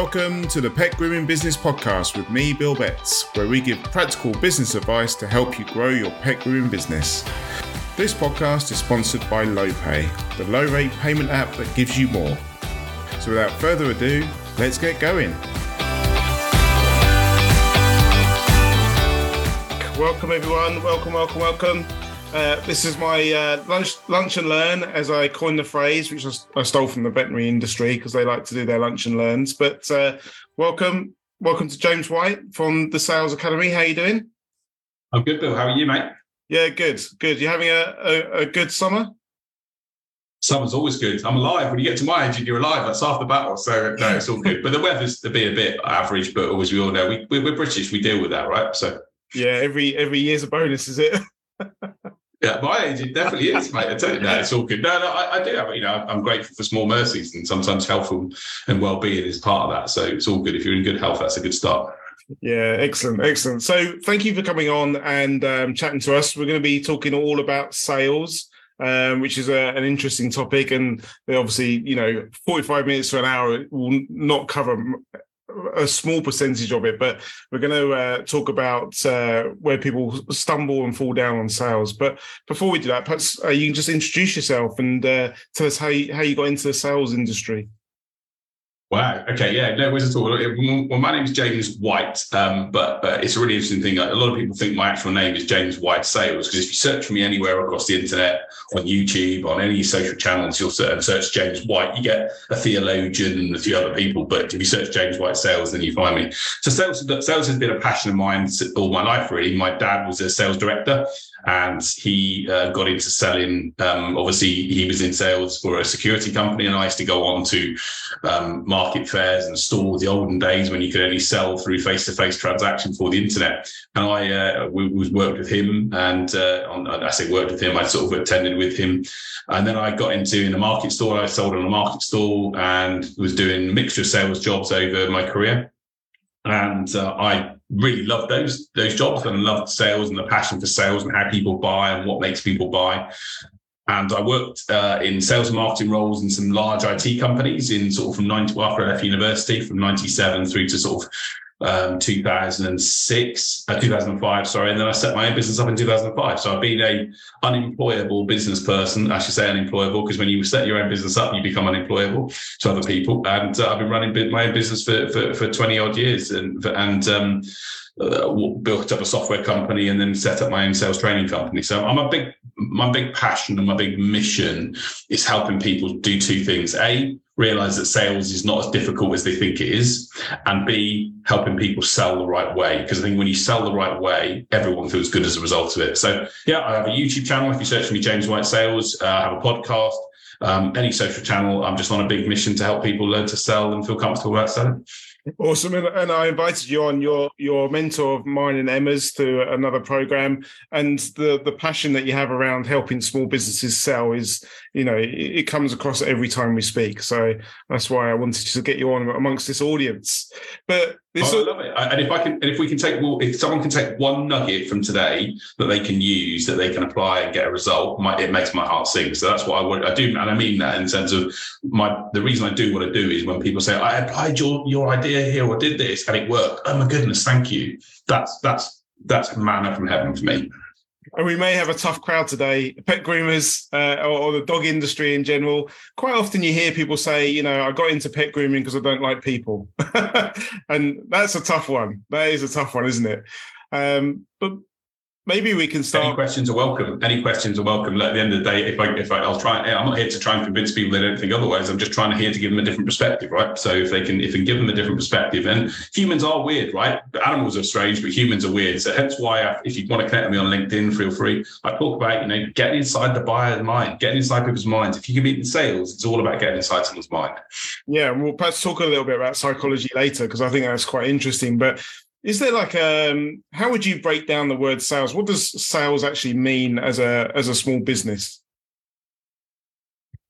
Welcome to the Pet Grooming Business Podcast with me, Bill Betts, where we give practical business advice to help you grow your pet grooming business. This podcast is sponsored by Lopay, the low-rate payment app that gives you more. So without further ado, let's get going. Welcome everyone, welcome. This is my lunch and learn, as I coined the phrase, which I stole from the veterinary industry because they like to do their lunch and learns. But welcome to James White from the Sales Academy. How are you doing? I'm good, Bill. How are you, mate? Yeah, good. You having a good summer? Summer's always good. I'm alive. When you get to my age, you're alive. That's half the battle. So no, it's all good. But the weather's to be a bit average, but as we all know, we're British. We deal with that, right? So yeah, every year's a bonus, is it? Yeah, my age, it definitely is, mate. I tell you, no, it's all good. No, I do have, I'm grateful for small mercies, and sometimes health and well-being is part of that. So it's all good. If you're in good health, that's a good start. Yeah, excellent. So thank you for coming on and chatting to us. We're going to be talking all about sales, which is an interesting topic. And obviously, 45 minutes to an hour will not cover a small percentage of it, but we're going to talk about where people stumble and fall down on sales. But before we do that, perhaps you can just introduce yourself and tell us how you got into the sales industry. Wow. Okay. Yeah. No worries at all. Well, my name is James White, but it's a really interesting thing. A lot of people think my actual name is James White Sales, because if you search for me anywhere across the internet, on YouTube, on any social channels, you'll search James White. You get a theologian and a few other people, but if you search James White Sales, then you find me. So sales has been a passion of mine all my life, really. My dad was a sales director, and he got into selling. Obviously, he was in sales for a security company, and I used to go on to market fairs and stalls, the olden days when you could only sell through face-to-face transaction for the internet. And I worked with him, and I sort of attended with him. And then I got in a market stall. I sold on a market stall and was doing a mixture of sales jobs over my career. And I really loved those jobs, and loved sales and the passion for sales and how people buy and what makes people buy. And I worked in sales and marketing roles in some large IT companies in sort of after I left university, from 97 through to sort of 2005, sorry. And then I set my own business up in 2005. So I've been a unemployable business person. I should say unemployable, because when you set your own business up, you become unemployable to other people. And I've been running my own business for 20 odd years, and built up a software company, and then set up my own sales training company. So my big passion and my big mission is helping people do two things. A, realize that sales is not as difficult as they think it is, and B, helping people sell the right way. Because I think when you sell the right way, everyone feels good as a result of it. So yeah, I have a YouTube channel. If you search for me, James White Sales, I have a podcast, any social channel. I'm just on a big mission to help people learn to sell and feel comfortable about selling. Awesome. And I invited you on, your mentor of mine and Emma's, to another program, and the passion that you have around helping small businesses sell is, it comes across every time we speak. So that's why I wanted to get you on amongst this audience. But I love it. And if someone can take one nugget from today that they can use, that they can apply and get a result, it makes my heart sing. So that's what I do, and I mean that in terms of the reason I do what I do is when people say, I applied your idea here, or did this and it worked. Oh my goodness, thank you. That's manna from heaven for me. And we may have a tough crowd today, pet groomers or the dog industry in general. Quite often you hear people say, I got into pet grooming because I don't like people. And that's a tough one. That is a tough one, isn't it? But maybe we can start. Any questions are welcome. Look, at the end of the day, I'm not here to try and convince people they don't think otherwise. I'm just here to give them a different perspective, right? So if we give them a different perspective, and humans are weird, right? Animals are strange, but humans are weird. So hence why, if you want to connect with me on LinkedIn, feel free. I talk about, getting inside the buyer's mind, getting inside people's minds. If you can be in sales, it's all about getting inside someone's mind. Yeah, we'll perhaps talk a little bit about psychology later, because I think that's quite interesting. But is there how would you break down the word sales? What does sales actually mean as a small business?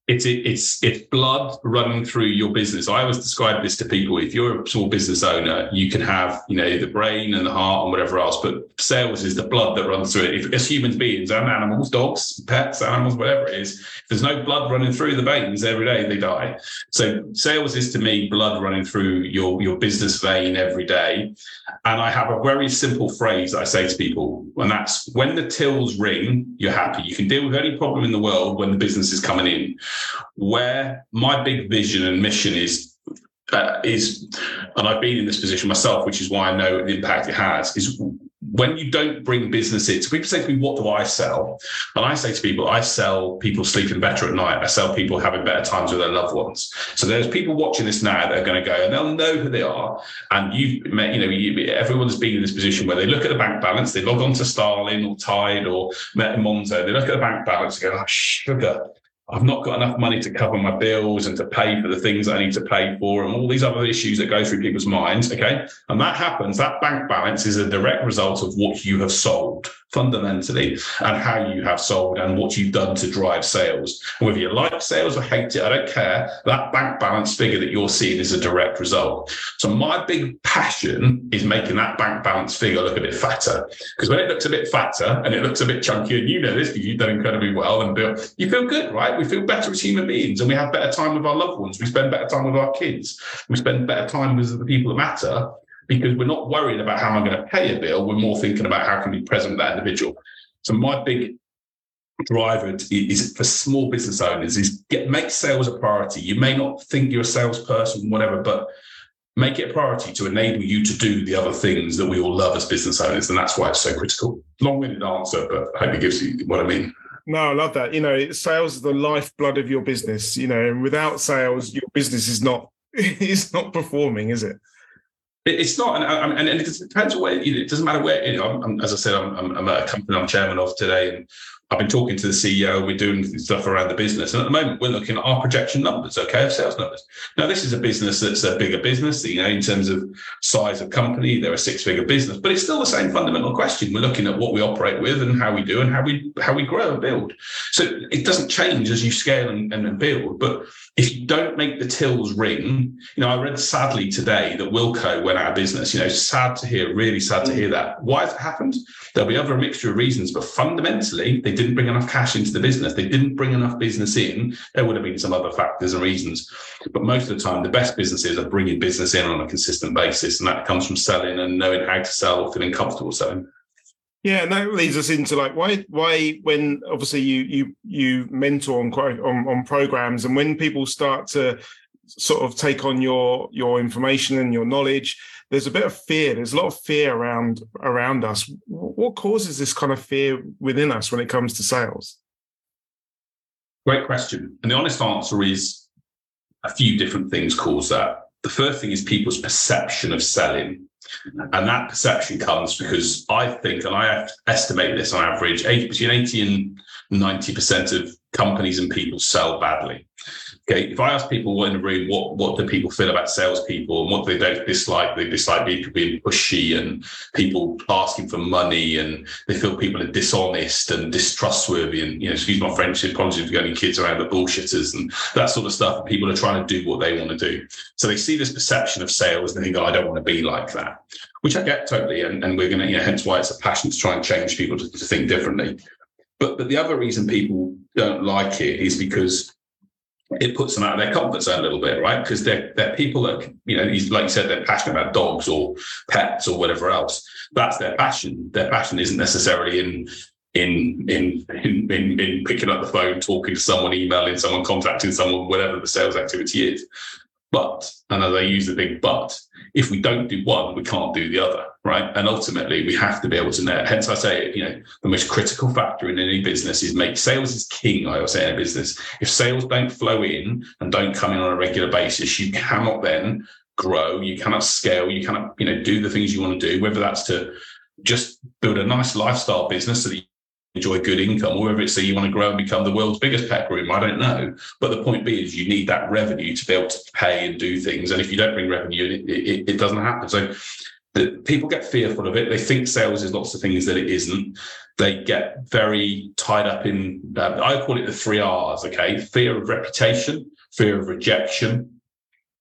It's blood running through your business. I always describe this to people. If you're a small business owner, you can have, you know, the brain and the heart and whatever else, but sales is the blood that runs through it. If, as humans beings and animals, dogs, pets, animals, whatever it is, if there's no blood running through the veins every day, they die. So sales is to me blood running through your business vein every day. And I have a very simple phrase that I say to people, and that's when the tills ring, you're happy. You can deal with any problem in the world when the business is coming in. Where my big vision and mission is, and I've been in this position myself, which is why I know the impact it has, is when you don't bring business in. So people say to me, what do I sell? And I say to people, I sell people sleeping better at night. I sell people having better times with their loved ones. So there's people watching this now that are going to go, and they'll know who they are. And you've met, everyone's been in this position where they look at the bank balance, they log on to Starling or Tide or Monzo, they look at the bank balance and go, oh, sugar. I've not got enough money to cover my bills and to pay for the things I need to pay for and all these other issues that go through people's minds, okay? And that happens. That bank balance is a direct result of what you have sold fundamentally and how you have sold and what you've done to drive sales. And whether you like sales or hate it, I don't care. That bank balance figure that you're seeing is a direct result. So my big passion is making that bank balance figure look a bit fatter, because when it looks a bit fatter and it looks a bit chunkier, and you know this because you've done incredibly well and you feel good, right? We feel better as human beings and we have better time with our loved ones. We spend better time with our kids. We spend better time with the people that matter because we're not worried about how I'm going to pay a bill. We're more thinking about how can we present that individual. So my big driver is for small business owners is make sales a priority. You may not think you're a salesperson, whatever, but make it a priority to enable you to do the other things that we all love as business owners. And that's why it's so critical. Long-winded answer, but I hope it gives you what I mean. No, I love that. Sales is the lifeblood of your business, and without sales, your business is not performing, is it? It's not. And it depends where, it doesn't matter where, as I said, I'm at a company I'm chairman of today, and I've been talking to the CEO. We're doing stuff around the business. And at the moment, we're looking at our projection numbers, of sales numbers. Now, this is a business that's a bigger business, in terms of size of company. They're a six-figure business, but it's still the same fundamental question. We're looking at what we operate with and how we do and how we grow and build. So it doesn't change as you scale and build. But if you don't make the tills ring, I read sadly today that Wilco went out of business. Sad to hear, really sad to hear that. Why has it happened? There'll be other mixture of reasons, but fundamentally, they didn't bring enough cash into the business. They didn't bring enough business in. There would have been some other factors and reasons. But most of the time, the best businesses are bringing business in on a consistent basis. And that comes from selling and knowing how to sell or feeling comfortable selling. Yeah, and that leads us into why when obviously you mentor on programs, and when people start to sort of take on your information and your knowledge, there's a bit of fear. There's a lot of fear around us. What causes this kind of fear within us when it comes to sales? Great question. And the honest answer is a few different things cause that. The first thing is people's perception of selling. And that perception comes because I think, and I estimate this on average, between 80 and 90% of companies and people sell badly. Okay, if I ask people in the room, what do people feel about salespeople and what they don't dislike? They dislike people being pushy and people asking for money, and they feel people are dishonest and distrustworthy and, excuse my French, apologies for getting kids around, the bullshitters and that sort of stuff. People are trying to do what they want to do. So they see this perception of sales and they think, I don't want to be like that, which I get totally. And we're going to, hence why it's a passion to try and change people to think differently. But the other reason people don't like it is because it puts them out of their comfort zone a little bit, right? Because they're people that, like you said, they're passionate about dogs or pets or whatever else. That's their passion. Their passion isn't necessarily in picking up the phone, talking to someone, emailing someone, contacting someone, whatever the sales activity is. But, and as I use the big but, if we don't do one, we can't do the other, right? And ultimately, we have to be able to know. Hence, I say, the most critical factor in any business is sales is king, I always say, in a business. If sales don't flow in and don't come in on a regular basis, you cannot then grow, you cannot scale, you cannot, do the things you want to do, whether that's to just build a nice lifestyle business so that you enjoy good income, or whether it's that you want to grow and become the world's biggest pet room, I don't know. But the point being is you need that revenue to be able to pay and do things. And if you don't bring revenue, it doesn't happen. So people get fearful of it. They think sales is lots of things that it isn't. they get very tied up in, I call it the 3 R's, okay? Fear of reputation, fear of rejection,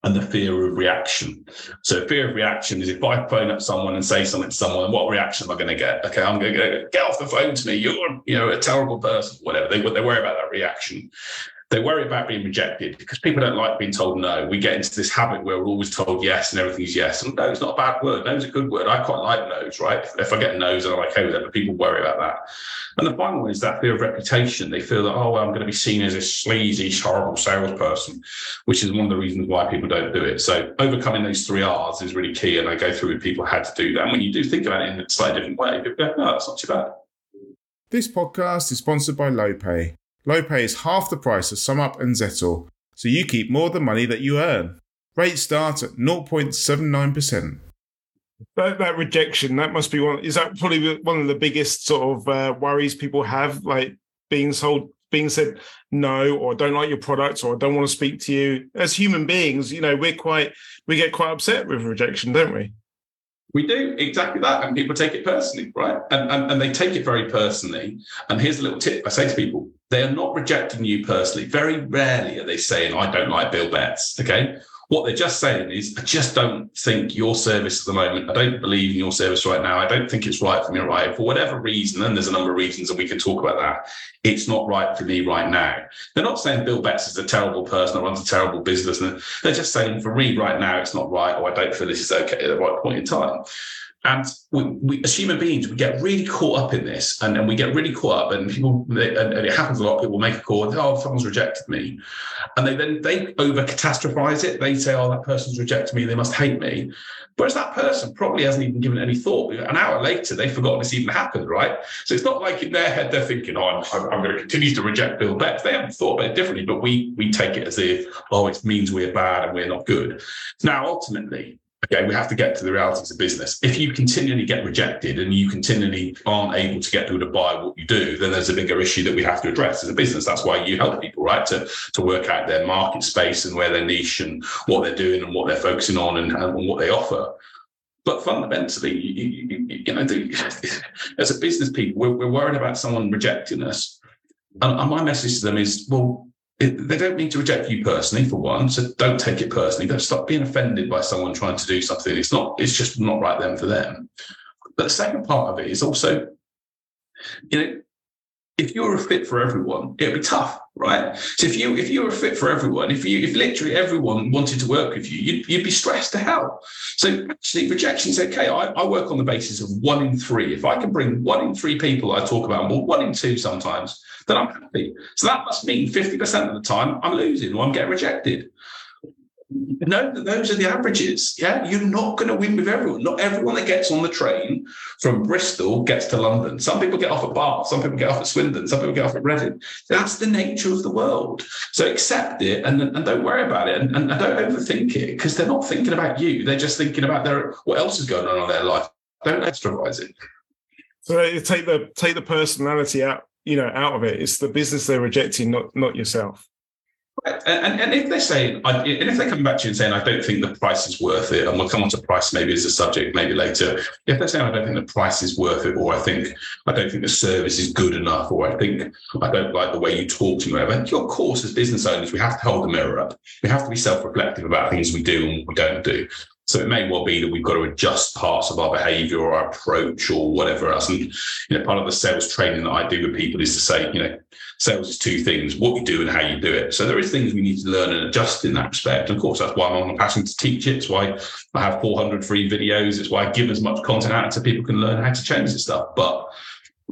and the fear of reaction. So fear of reaction is if I phone up someone and say something to someone, what reaction am I going to get? Okay, I'm going to get off the phone to me. You're, you know, a terrible person, whatever. They worry about that reaction. They worry about being rejected because people don't like being told no. We get into this habit where we're always told yes and everything's yes. And no, it's not a bad word. No is a good word. I quite like no's, right? If I get no's, then I'm okay with it, but people worry about that. And the final one is that fear of reputation. They feel that, oh, well, I'm going to be seen as a sleazy, horrible salesperson, which is one of the reasons why people don't do it. So overcoming those 3 R's is really key. And I go through with people how to do that. And when you do think about it in a slightly different way, people go, no, that's not too bad. This podcast is sponsored by Lopay. Lopay is half the price of SumUp and Zettle, so you keep more of the money that you earn. Rates start at 0.79%. That rejection, that must be one. Is that probably one of the biggest sort of worries people have, like being said no, or don't like your products, or don't want to speak to you? As human beings, you know, we get quite upset with rejection, don't we? We do exactly that, and people take it personally, right? And they take it very personally. And here's a little tip I say to people. They are not rejecting you personally. Very rarely are they saying, I don't like Bill Betts, okay? What they're just saying is, I just don't think your service at the moment, I don't believe in your service right now, I don't think it's right for me right for whatever reason, and there's a number of reasons and we can talk about that. It's not right for me right now. They're not saying Bill Betts is a terrible person or runs a terrible business. And they're just saying, for me right now, it's not right, or I don't feel this is okay at the right point in time. And we, as human beings, we get really caught up in this, and we get really caught up, and people, and it happens a lot. People make a call, and, oh, someone's rejected me, and they over catastrophize it. They say, oh, that person's rejected me, they must hate me. Whereas that person probably hasn't even given it any thought. An hour later, they've forgotten this even happened, right? So it's not like in their head they're thinking, oh, I'm going to continue to reject Bill Betts. They haven't thought about it differently, but we take it as if, oh, it means we're bad and we're not good. Now, ultimately, okay, we have to get to the realities of business. If you continually get rejected and you continually aren't able to get people to buy what you do, then there's a bigger issue that we have to address as a business. That's why you help people, right, to work out their market space and where their niche and what they're doing and what they're focusing on and what they offer. But fundamentally, you know, as a business people, we're worried about someone rejecting us. And my message to them is, well, they don't need to reject you personally, for one, so don't take it personally. Don't stop being offended by someone trying to do something. It's just not right then for them. But the second part of it is also, you know, if you're a fit for everyone, it'd be tough, right? So if you were a fit for everyone, if literally everyone wanted to work with you, you'd be stressed to hell. So actually, rejection is okay. I work on the basis of 1 in 3. If I can bring 1 in 3 people I talk about, or 1 in 2 sometimes, then I'm happy. So that must mean 50% of the time I'm losing or I'm getting rejected. No, those are the averages. Yeah, you're not going to win with everyone. Not everyone that gets on the train from Bristol gets to London. Some people get off at Bath. Some people get off at Swindon. Some people get off at Reading. That's the nature of the world. So accept it and don't worry about it and don't overthink it, because they're not thinking about you. They're just thinking about what else is going on in their life. Don't extravise it. So take the personality out, you know, out of it. It's the business they're rejecting, not yourself. And if they're saying, and if they come back to you and saying, I don't think the price is worth it, and we'll come on to price maybe as a subject, maybe later. If they're saying, I don't think the price is worth it, or I don't think the service is good enough, or I think I don't like the way you talk to me, whatever. Of course, as business owners, we have to hold the mirror up. We have to be self-reflective about things we do and what we don't do. So it may well be that we've got to adjust parts of our behaviour or our approach or whatever else. And, you know, part of the sales training that I do with people is to say, you know, sales is 2 things, what you do and how you do it. So there is things we need to learn and adjust in that respect. And of course, that's why I'm on a passion to teach it. It's why I have 400 free videos. It's why I give as much content out so people can learn how to change this stuff. But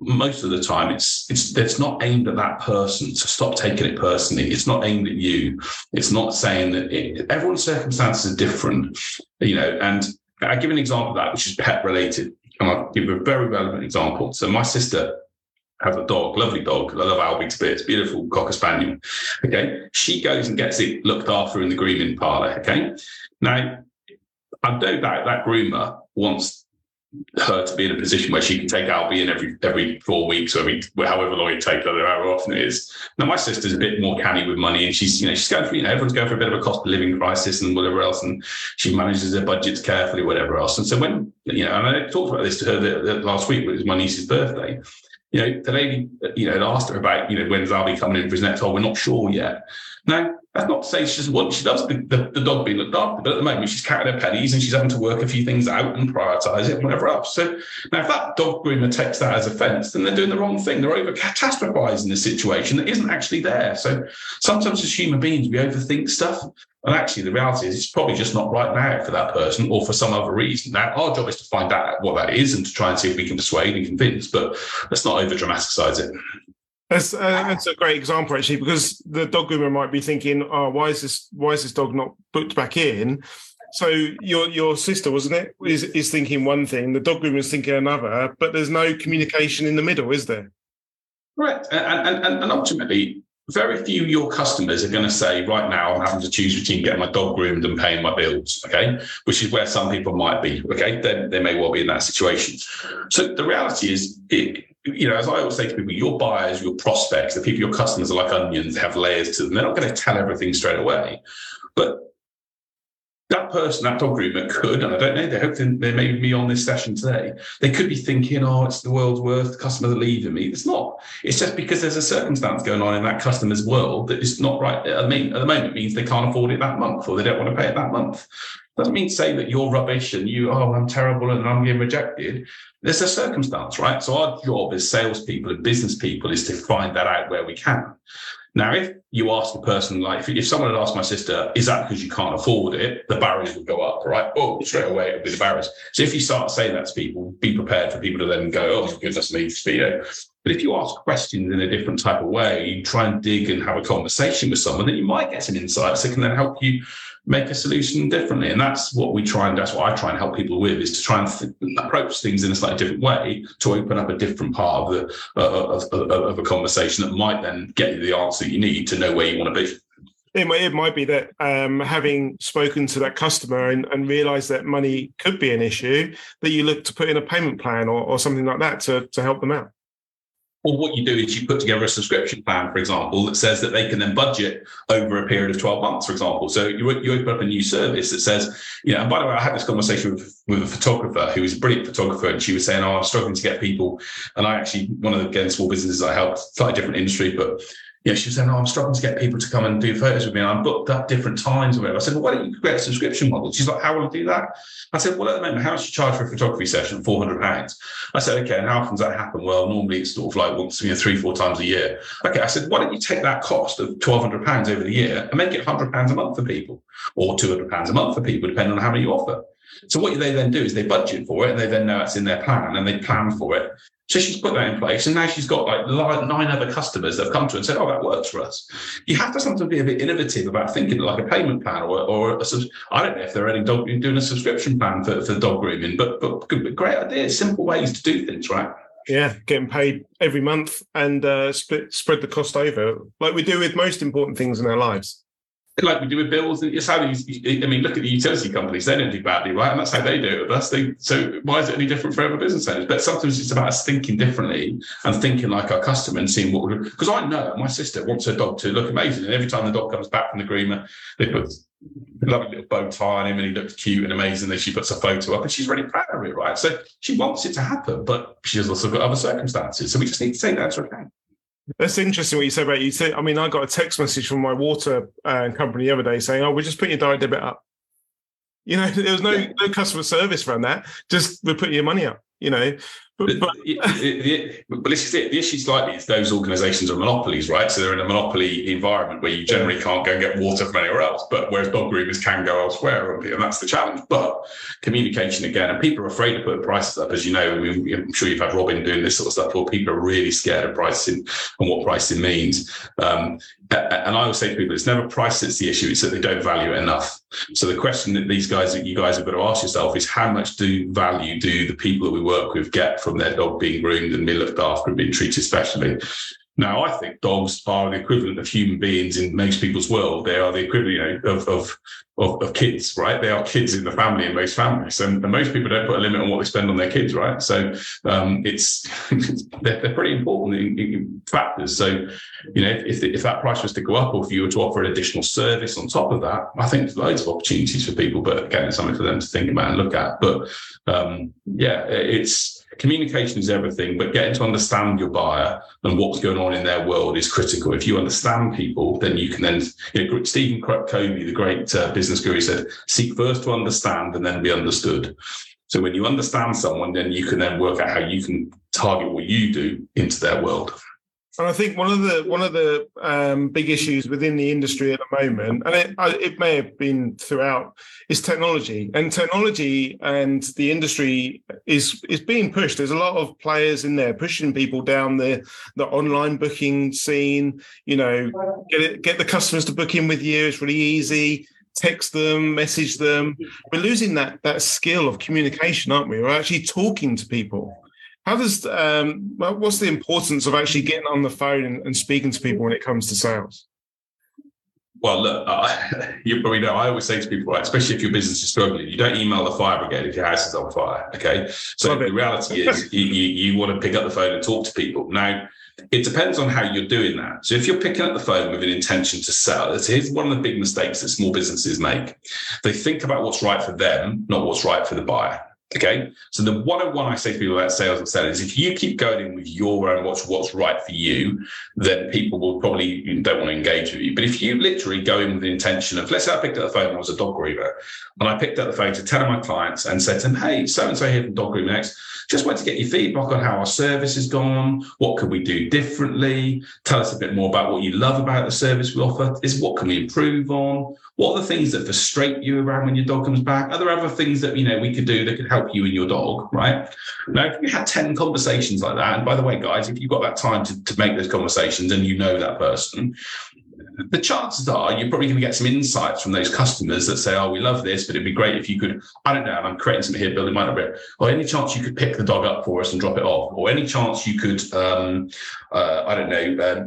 most of the time, it's not aimed at that person. So stop taking it personally. It's not aimed at you. It's not saying that everyone's circumstances are different, you know. And I give an example of that, which is pet related, and I'll give a very relevant example. So my sister has a dog, lovely dog. I love Albie to bits, beautiful cocker spaniel. Okay, she goes and gets it looked after in the grooming parlour. Okay, now I've no doubt that groomer wants her to be in a position where she can take Albie in every 4 weeks or however long it takes, however often it is. Now, my sister's a bit more canny with money, and she's going through, you know, everyone's going through a bit of a cost of living crisis and whatever else, and she manages her budgets carefully, whatever else. And so when, you know, and I talked about this to her last week, but it was my niece's birthday. You know, the lady, you know, asked her about, you know, when's Albie coming in for his next hole. We're not sure yet. Now, that's not to say she doesn't want, she loves the dog being looked after, but at the moment she's counting her pennies and she's having to work a few things out and prioritise it and whatever else. So now if that dog groomer takes that as offence, then they're doing the wrong thing. They're over-catastrophising the situation that isn't actually there. So sometimes as human beings, we overthink stuff. And actually, the reality is it's probably just not right now for that person or for some other reason. Now, our job is to find out what that is and to try and see if we can persuade and convince, but let's not over-dramatise it. That's a great example, actually, because the dog groomer might be thinking, oh, why is this dog not booked back in? So your sister, wasn't it, is thinking one thing, the dog groomer is thinking another, but there's no communication in the middle, is there? Correct. And ultimately, very few of your customers are going to say, right now, I'm having to choose between getting my dog groomed and paying my bills, okay? Which is where some people might be, okay? They may well be in that situation. So the reality is, you know, as I always say to people, your buyers, your prospects, the people, your customers are like onions, they have layers to them. They're not going to tell everything straight away. But that person, that dog groomer could, and I don't know, they hope they may be on this session today, they could be thinking, oh, it's the world's worst, the customers are leaving me. It's not. It's just because there's a circumstance going on in that customer's world that is not right. I mean, at the moment, it means they can't afford it that month or they don't want to pay it that month. Doesn't mean to say that you're rubbish and you, oh, I'm terrible and I'm getting rejected. There's a circumstance, right? So our job as salespeople and business people is to find that out where we can. Now, if you ask a person, like if someone had asked my sister, is that because you can't afford it? The barriers would go up, right? Oh, straight away, it would be the barriers. So if you start saying that to people, be prepared for people to then go, oh, my goodness me, you know. But if you ask questions in a different type of way, you try and dig and have a conversation with someone, then you might get some insights that can then help you make a solution differently. And that's what we try and that's what I try and help people with, is to try and approach things in a slightly different way to open up a different part of the of a conversation that might then get you the answer that you need to know where you want to be. It might be that having spoken to that customer and realised that money could be an issue, that you look to put in a payment plan or something like that to help them out. Or what you do is you put together a subscription plan, for example, that says that they can then budget over a period of 12 months, for example. So you open up a new service that says, you know, and by the way, I had this conversation with a photographer who is a brilliant photographer, and she was saying, oh, I'm struggling to get people. And I actually, one of the, again, small businesses I helped, slightly different industry, but yeah, she was saying, oh, I'm struggling to get people to come and do photos with me. And I'm booked up different times or whatever. I said, well, why don't you create a subscription model? She's like, how will I do that? I said, well, at the moment, how much you charge for a photography session? £400. I said, okay, and how often does that happen? Well, normally it's sort of like once, you know, 3-4 times a year. Okay, I said, why don't you take that cost of £1,200 over the year and make it £100 a month for people or £200 a month for people, depending on how many you offer. So what they then do is they budget for it and they then know it's in their plan and they plan for it. So she's put that in place, and now she's got like 9 other customers that have come to her and said, oh, that works for us. You have to sometimes be a bit innovative about thinking like a payment plan or I don't know if they're already doing a subscription plan for dog grooming, but great idea, simple ways to do things, right? Yeah, getting paid every month and spread the cost over, like we do with most important things in our lives. Like we do with bills, and it's how these. I mean, look at the utility companies; they don't do badly, right? And that's how they do it with us. So why is it any different for other business owners? But sometimes it's about us thinking differently and thinking like our customer and seeing what we're doing. Because I know my sister wants her dog to look amazing, and every time the dog comes back from the groomer, they put a lovely little bow tie on him, and he looks cute and amazing. Then she puts a photo up, and she's really proud of it, right? So she wants it to happen, but she has also got other circumstances. So we just need to take that into account. That's interesting what you said about you. I mean, I got a text message from my water company the other day saying, oh, we're just putting your direct debit up. You know, there was no customer service around that. Just we're putting your money up, you know. But this is it. The issue slightly is those organisations are monopolies, right? So they're in a monopoly environment where you generally can't go and get water from anywhere else, but whereas dog groomers can go elsewhere, and that's the challenge. But communication again, and people are afraid to put prices up, as you know. I mean, I'm sure you've had Robin doing this sort of stuff, where people are really scared of pricing and what pricing means. And I always say to people, it's never price that's the issue, it's that they don't value it enough. So the question that you guys have got to ask yourself is, how much do the people that we work with get from their dog being groomed and being looked after and being treated specially? Now, I think dogs are the equivalent of human beings in most people's world. They are the equivalent, you know, of kids, right? They are kids in the family in most families, and most people don't put a limit on what they spend on their kids, right? So they're pretty important in factors. So, you know, if that price was to go up, or if you were to offer an additional service on top of that, I think there's loads of opportunities for people. But again, it's something for them to think about and look at. But yeah, it's. Communication is everything, but getting to understand your buyer and what's going on in their world is critical. If you understand people, then you can then, you know, Stephen Covey, the great business guru, said, seek first to understand and then be understood. So when you understand someone, then you can then work out how you can target what you do into their world. And I think one of the big issues within the industry at the moment, and it may have been throughout, is technology. And technology and the industry is being pushed. There's a lot of players in there pushing people down the online booking scene. You know, get the customers to book in with you. It's really easy. Text them, message them. We're losing that skill of communication, aren't we? We're actually talking to people. How does what's the importance of actually getting on the phone and speaking to people when it comes to sales? Well, look, you probably know, I always say to people, right, especially if your business is struggling, you don't email the fire brigade if your house is on fire, okay? So the reality is you want to pick up the phone and talk to people. Now, it depends on how you're doing that. So if you're picking up the phone with an intention to sell, here's one of the big mistakes that small businesses make. They think about what's right for them, not what's right for the buyer. Okay, so the 101 I say to people about sales and selling is if you keep going in with your own what's right for you, then people will probably don't want to engage with you. But if you literally go in with the intention of, let's say I picked up the phone when I was a dog groomer, and I picked up the phone to 10 of my clients and said to them, hey, so-and-so here from Dog Groom Next, just went to get your feedback on how our service has gone, what could we do differently, tell us a bit more about what you love about the service we offer, is what can we improve on, what are the things that frustrate you around when your dog comes back, are there other things that, you know, we could do that could help you and your dog, right? Now, if you had 10 conversations like that, and by the way, guys, if you've got that time to make those conversations and you know that person, the chances are you're probably going to get some insights from those customers that say, oh, we love this, but it'd be great if you could, I don't know, and I'm creating something here, Bill, it might not be, or any chance you could pick the dog up for us and drop it off, or any chance you could,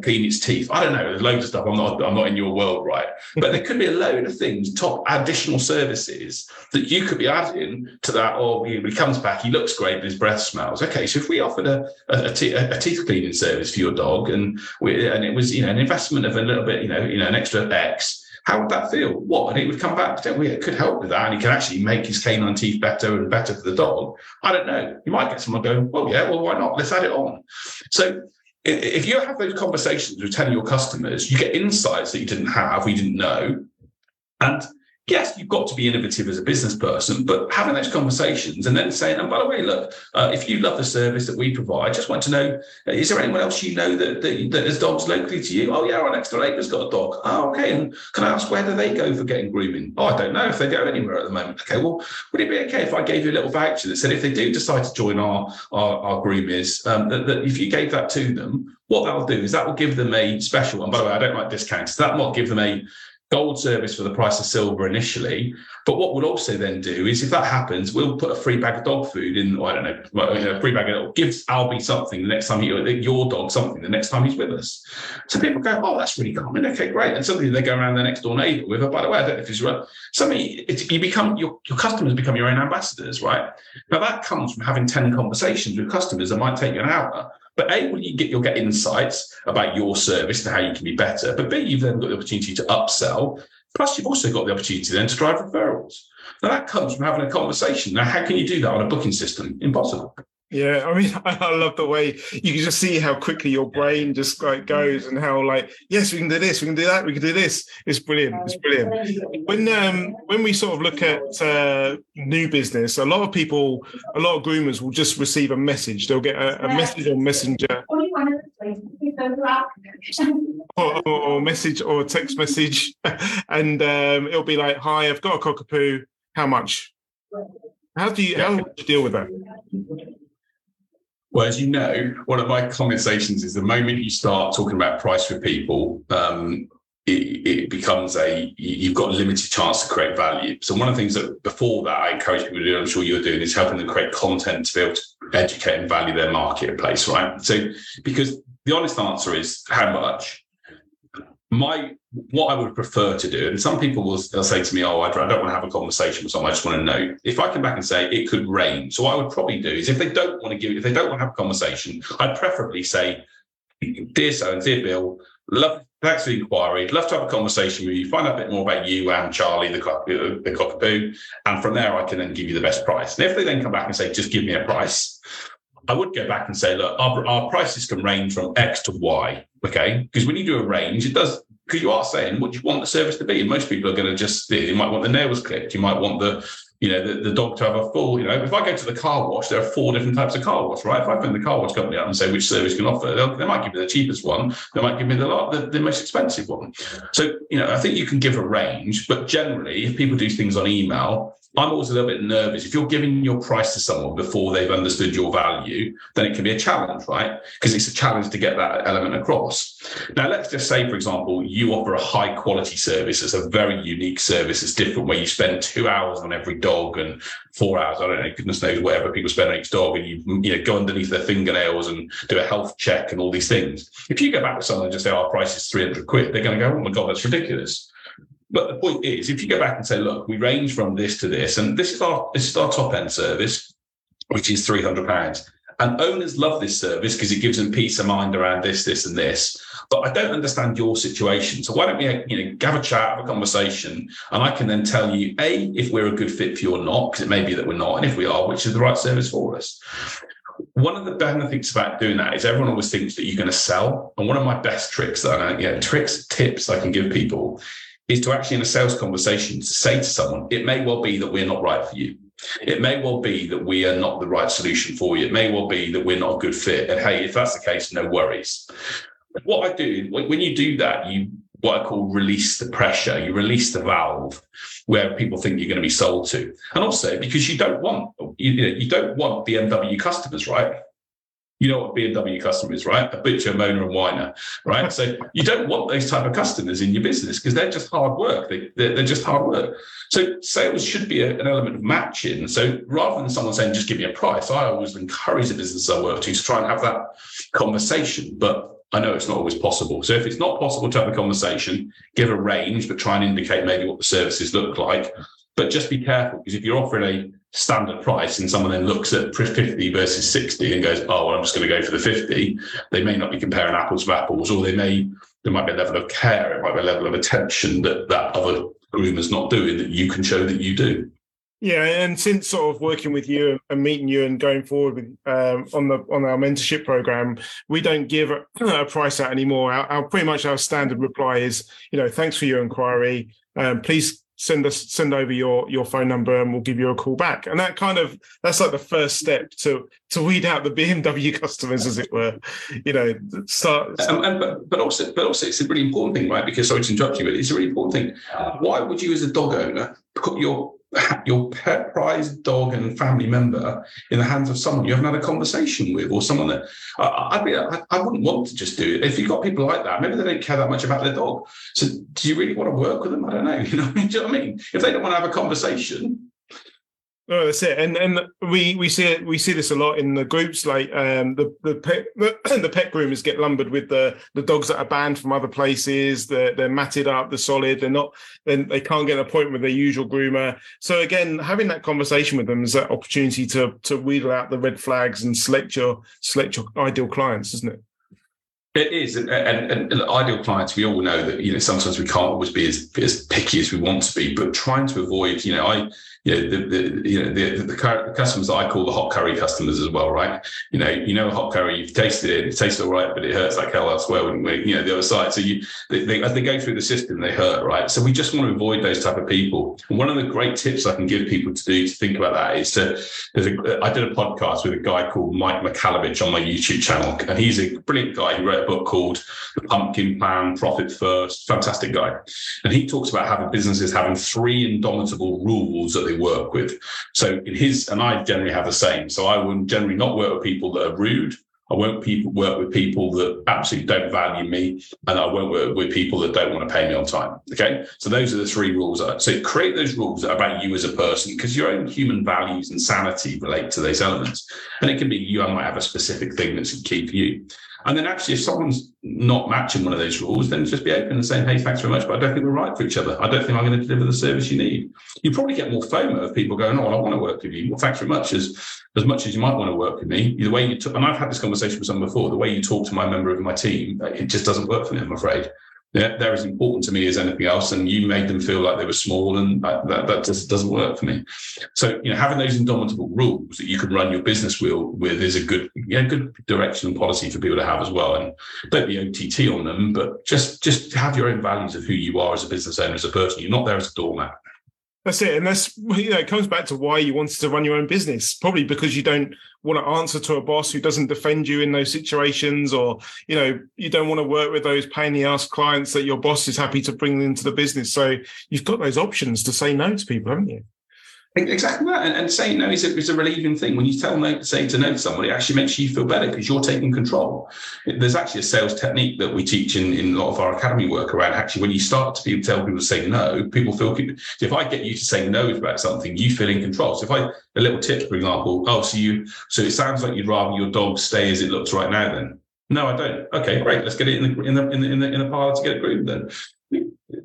clean its teeth. I don't know, there's loads of stuff. I'm not in your world, right? But there could be a load of things, top additional services that you could be adding to that, or he comes back, he looks great, but his breath smells. Okay, so if we offered a teeth cleaning service for your dog and it was, you know, an investment of a little bit, you know, an extra X, how would that feel? What? And it would come back, it could help with that, and he can actually make his canine teeth better and better for the dog. I don't know. You might get someone going, well, yeah, well, why not? Let's add it on. So if you have those conversations with 10 of your customers, you get insights that you didn't have, we didn't know. And yes, you've got to be innovative as a business person, but having those conversations and then saying, and by the way, look, if you love the service that we provide, just want to know, is there anyone else you know that has dogs locally to you? Oh, yeah, our next door neighbour's got a dog. Oh, okay. And can I ask, where do they go for getting grooming? Oh, I don't know if they go anywhere at the moment. Okay, well, would it be okay if I gave you a little voucher that said if they do decide to join our groomers, that if you gave that to them, what that will do is that will give them a special one. By the way, I don't like discounts. That might give them a gold service for the price of silver initially. But what we'll also then do is if that happens, we'll put a free bag of dog food in, I don't know, a free bag of gives Albie something the next time your dog something the next time he's with us. So people go, oh, that's really common. Okay, great. And suddenly they go around their next door neighbor with, oh, by the way, I don't know if it's right. Suddenly you become, your customers become your own ambassadors, right? Now that comes from having 10 conversations with customers that might take you an hour. But A, well, you'll get insights about your service and how you can be better. But B, you've then got the opportunity to upsell. Plus, you've also got the opportunity then to drive referrals. Now, that comes from having a conversation. Now, how can you do that on a booking system? Impossible. Yeah, I mean, I love the way you can just see how quickly your brain just like goes and how like, yes, we can do this, we can do that, we can do this. It's brilliant. It's brilliant. When we sort of look at new business, a lot of groomers will just receive a message. They'll get a message on Messenger or message or text message, and it'll be like, "Hi, I've got a cockapoo. How much?" How do you deal with that? Well, as you know, one of my conversations is the moment you start talking about price with people, it becomes you've got a limited chance to create value. So one of the things that before that I encourage people to do, I'm sure you're doing, is helping them create content to be able to educate and value their marketplace, right? So because the honest answer is how much. What I would prefer to do, and some people they'll say to me, oh, I don't want to have a conversation with someone, I just want to know. If I come back and say it could range, so what I would probably do is if they don't want to have a conversation, I'd preferably say, dear so and dear Bill, thanks for the inquiry, love to have a conversation with you, find out a bit more about you and Charlie, the cockapoo, and from there I can then give you the best price. And if they then come back and say, just give me a price, I would go back and say, look, our prices can range from X to Y, okay? Because when you do a range, it does, because you are saying what you want the service to be. And most people are going to just, you might want the nails clipped. You might want the dog to have a full, if I go to the car wash, there are 4 different types of car wash, right? If I phone the car wash company up and say which service you can offer, they might give me the cheapest one. They might give me the most expensive one. So, I think you can give a range, but generally if people do things on email, I'm always a little bit nervous. If you're giving your price to someone before they've understood your value, then it can be a challenge, right? Because it's a challenge to get that element across. Now, let's just say, for example, you offer a high quality service. It's a very unique service. It's different, where you spend 2 hours on every dog and 4 hours, I don't know, goodness knows, whatever people spend on each dog, and you go underneath their fingernails and do a health check and all these things. If you go back to someone and just say, our price is 300 quid, they're going to go, oh my God, that's ridiculous. But the point is, if you go back and say, look, we range from this to this, and this is our top end service, which is £300. And owners love this service because it gives them peace of mind around this, this, and this. But I don't understand your situation. So why don't we, have a chat, have a conversation, and I can then tell you, A, if we're a good fit for you or not, because it may be that we're not, and if we are, which is the right service for us. One of the bad things about doing that is everyone always thinks that you're going to sell. And one of my best tricks tips I can give people is to actually, in a sales conversation, to say to someone, it may well be that we're not right for you. It may well be that we are not the right solution for you. It may well be that we're not a good fit. And hey, if that's the case, no worries. What I do, when you do that, you what I call release the pressure. You release the valve where people think you're going to be sold to. And also because you don't want BMW customers, right? You know what BMW customer is, right? A bitcher, moaner, and whiner, right? So you don't want those type of customers in your business because they're just hard work. They're just hard work. So sales should be an element of matching. So rather than someone saying, just give me a price, I always encourage the business I work to try and have that conversation. But I know it's not always possible. So if it's not possible to have a conversation, give a range, but try and indicate maybe what the services look like. But just be careful, because if you're offering a standard price and someone then looks at 50 versus 60 and goes, oh, well, I'm just going to go for the 50, they may not be comparing apples to apples, or there might be a level of care, it might be a level of attention that other groomer's not doing that you can show that you do. Yeah, and since sort of working with you and meeting you and going forward with, on our mentorship program, we don't give a price out anymore. Our pretty much our standard reply is, thanks for your inquiry. Please send over your phone number and we'll give you a call back. And that's like the first step to weed out the BMW customers, as it were. But also it's a really important thing, right? Because sorry to interrupt you, but it's a really important thing. Why would you, as a dog owner, put your pet prized dog and family member in the hands of someone you haven't had a conversation with, or someone that I wouldn't want to just do it. If you've got people like that, maybe they don't care that much about their dog. So do you really want to work with them? I don't know. Do you know what I mean? If they don't want to have a conversation. No, that's it. And we see this a lot in the groups, like the pet groomers get lumbered with the dogs that are banned from other places. They're matted up, they're solid, they can't get an appointment with their usual groomer. So again, having that conversation with them is that opportunity to wheedle out the red flags and select your ideal clients, isn't it? It is, and ideal clients, we all know that, sometimes we can't always be as picky as we want to be, but trying to avoid, the customers that I call the hot curry customers as well, right? Hot curry, you've tasted it tastes all right, but it hurts like hell elsewhere, wouldn't we? The other side. So as they go through the system, they hurt, right? So we just want to avoid those type of people. And one of the great tips I can give people to think about that is I did a podcast with a guy called Mike Michalowicz on my YouTube channel, and he's a brilliant guy who wrote a book called The Pumpkin Plan, Profit First, fantastic guy. And he talks about having businesses having 3 indomitable rules that they work with. So I generally have the same. So I would generally not work with people that are rude. I won't work with people that absolutely don't value me, and I won't work with people that don't want to pay me on time. Okay, so those are the 3 rules. So create those rules about you as a person, because your own human values and sanity relate to those elements. And it can be I might have a specific thing that's key for you. And then actually, if someone's not matching one of those rules, then just be open and saying, hey, thanks very much, but I don't think we're right for each other. I don't think I'm going to deliver the service you need. You probably get more FOMO of people going, oh, well, I want to work with you. Well, thanks very much. As much as you might want to work with me, the way you talk, and I've had this conversation with someone before, the way you talk to my member of my team, it just doesn't work for me, I'm afraid. they're as important to me as anything else, and you made them feel like they were small, and that just doesn't work for me. So, you know, having those indomitable rules that you can run your business with is a good, good direction and policy for people to have as well. And don't be OTT on them, but just have your own values of who you are as a business owner, as a person. You're not there as a doormat. That's it. And that's, you know, it comes back to why you wanted to run your own business, probably because you don't want to answer to a boss who doesn't defend you in those situations, or, you know, you don't want to work with those pain in the ass clients that your boss is happy to bring into the business. So you've got those options to say no to people, haven't you? Exactly that. And saying no is a relieving thing. When you tell no, say to no to somebody, it actually makes you feel better because you're taking control. There's actually a sales technique that we teach in a lot of our academy work around. Actually, when you start to tell people to say no, people feel good. So if I get you to say no about something, you feel in control. So if a little tip, for example, so it sounds like you'd rather your dog stay as it looks right now then. No, I don't. Okay, great. Let's get it in the pile to get it grooved then.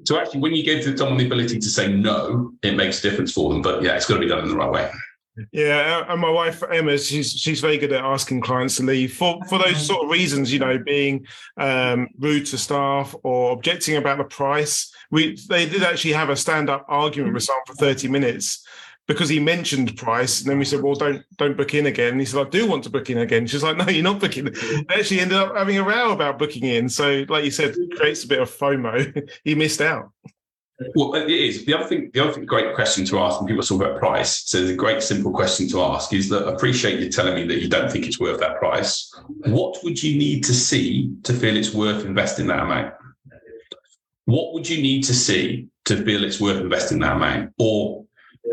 So actually, when you give someone the ability to say no, it makes a difference for them. But yeah, it's got to be done in the right way. Yeah, and my wife Emma, she's very good at asking clients to leave for those sort of reasons, you know, being rude to staff or objecting about the price. They did actually have a stand-up argument with someone for 30 minutes because he mentioned price, and then we said, well, don't book in again. And he said, I do want to book in again. She's like, no, you're not booking. They actually ended up having a row about booking in. So like you said, it creates a bit of FOMO. He missed out. Well, it is. The other thing, great question to ask when people talk about price. So the great simple question to ask is that I appreciate you telling me that you don't think it's worth that price. What would you need to see to feel it's worth investing that amount? What would you need to see to feel it's worth investing that amount? Or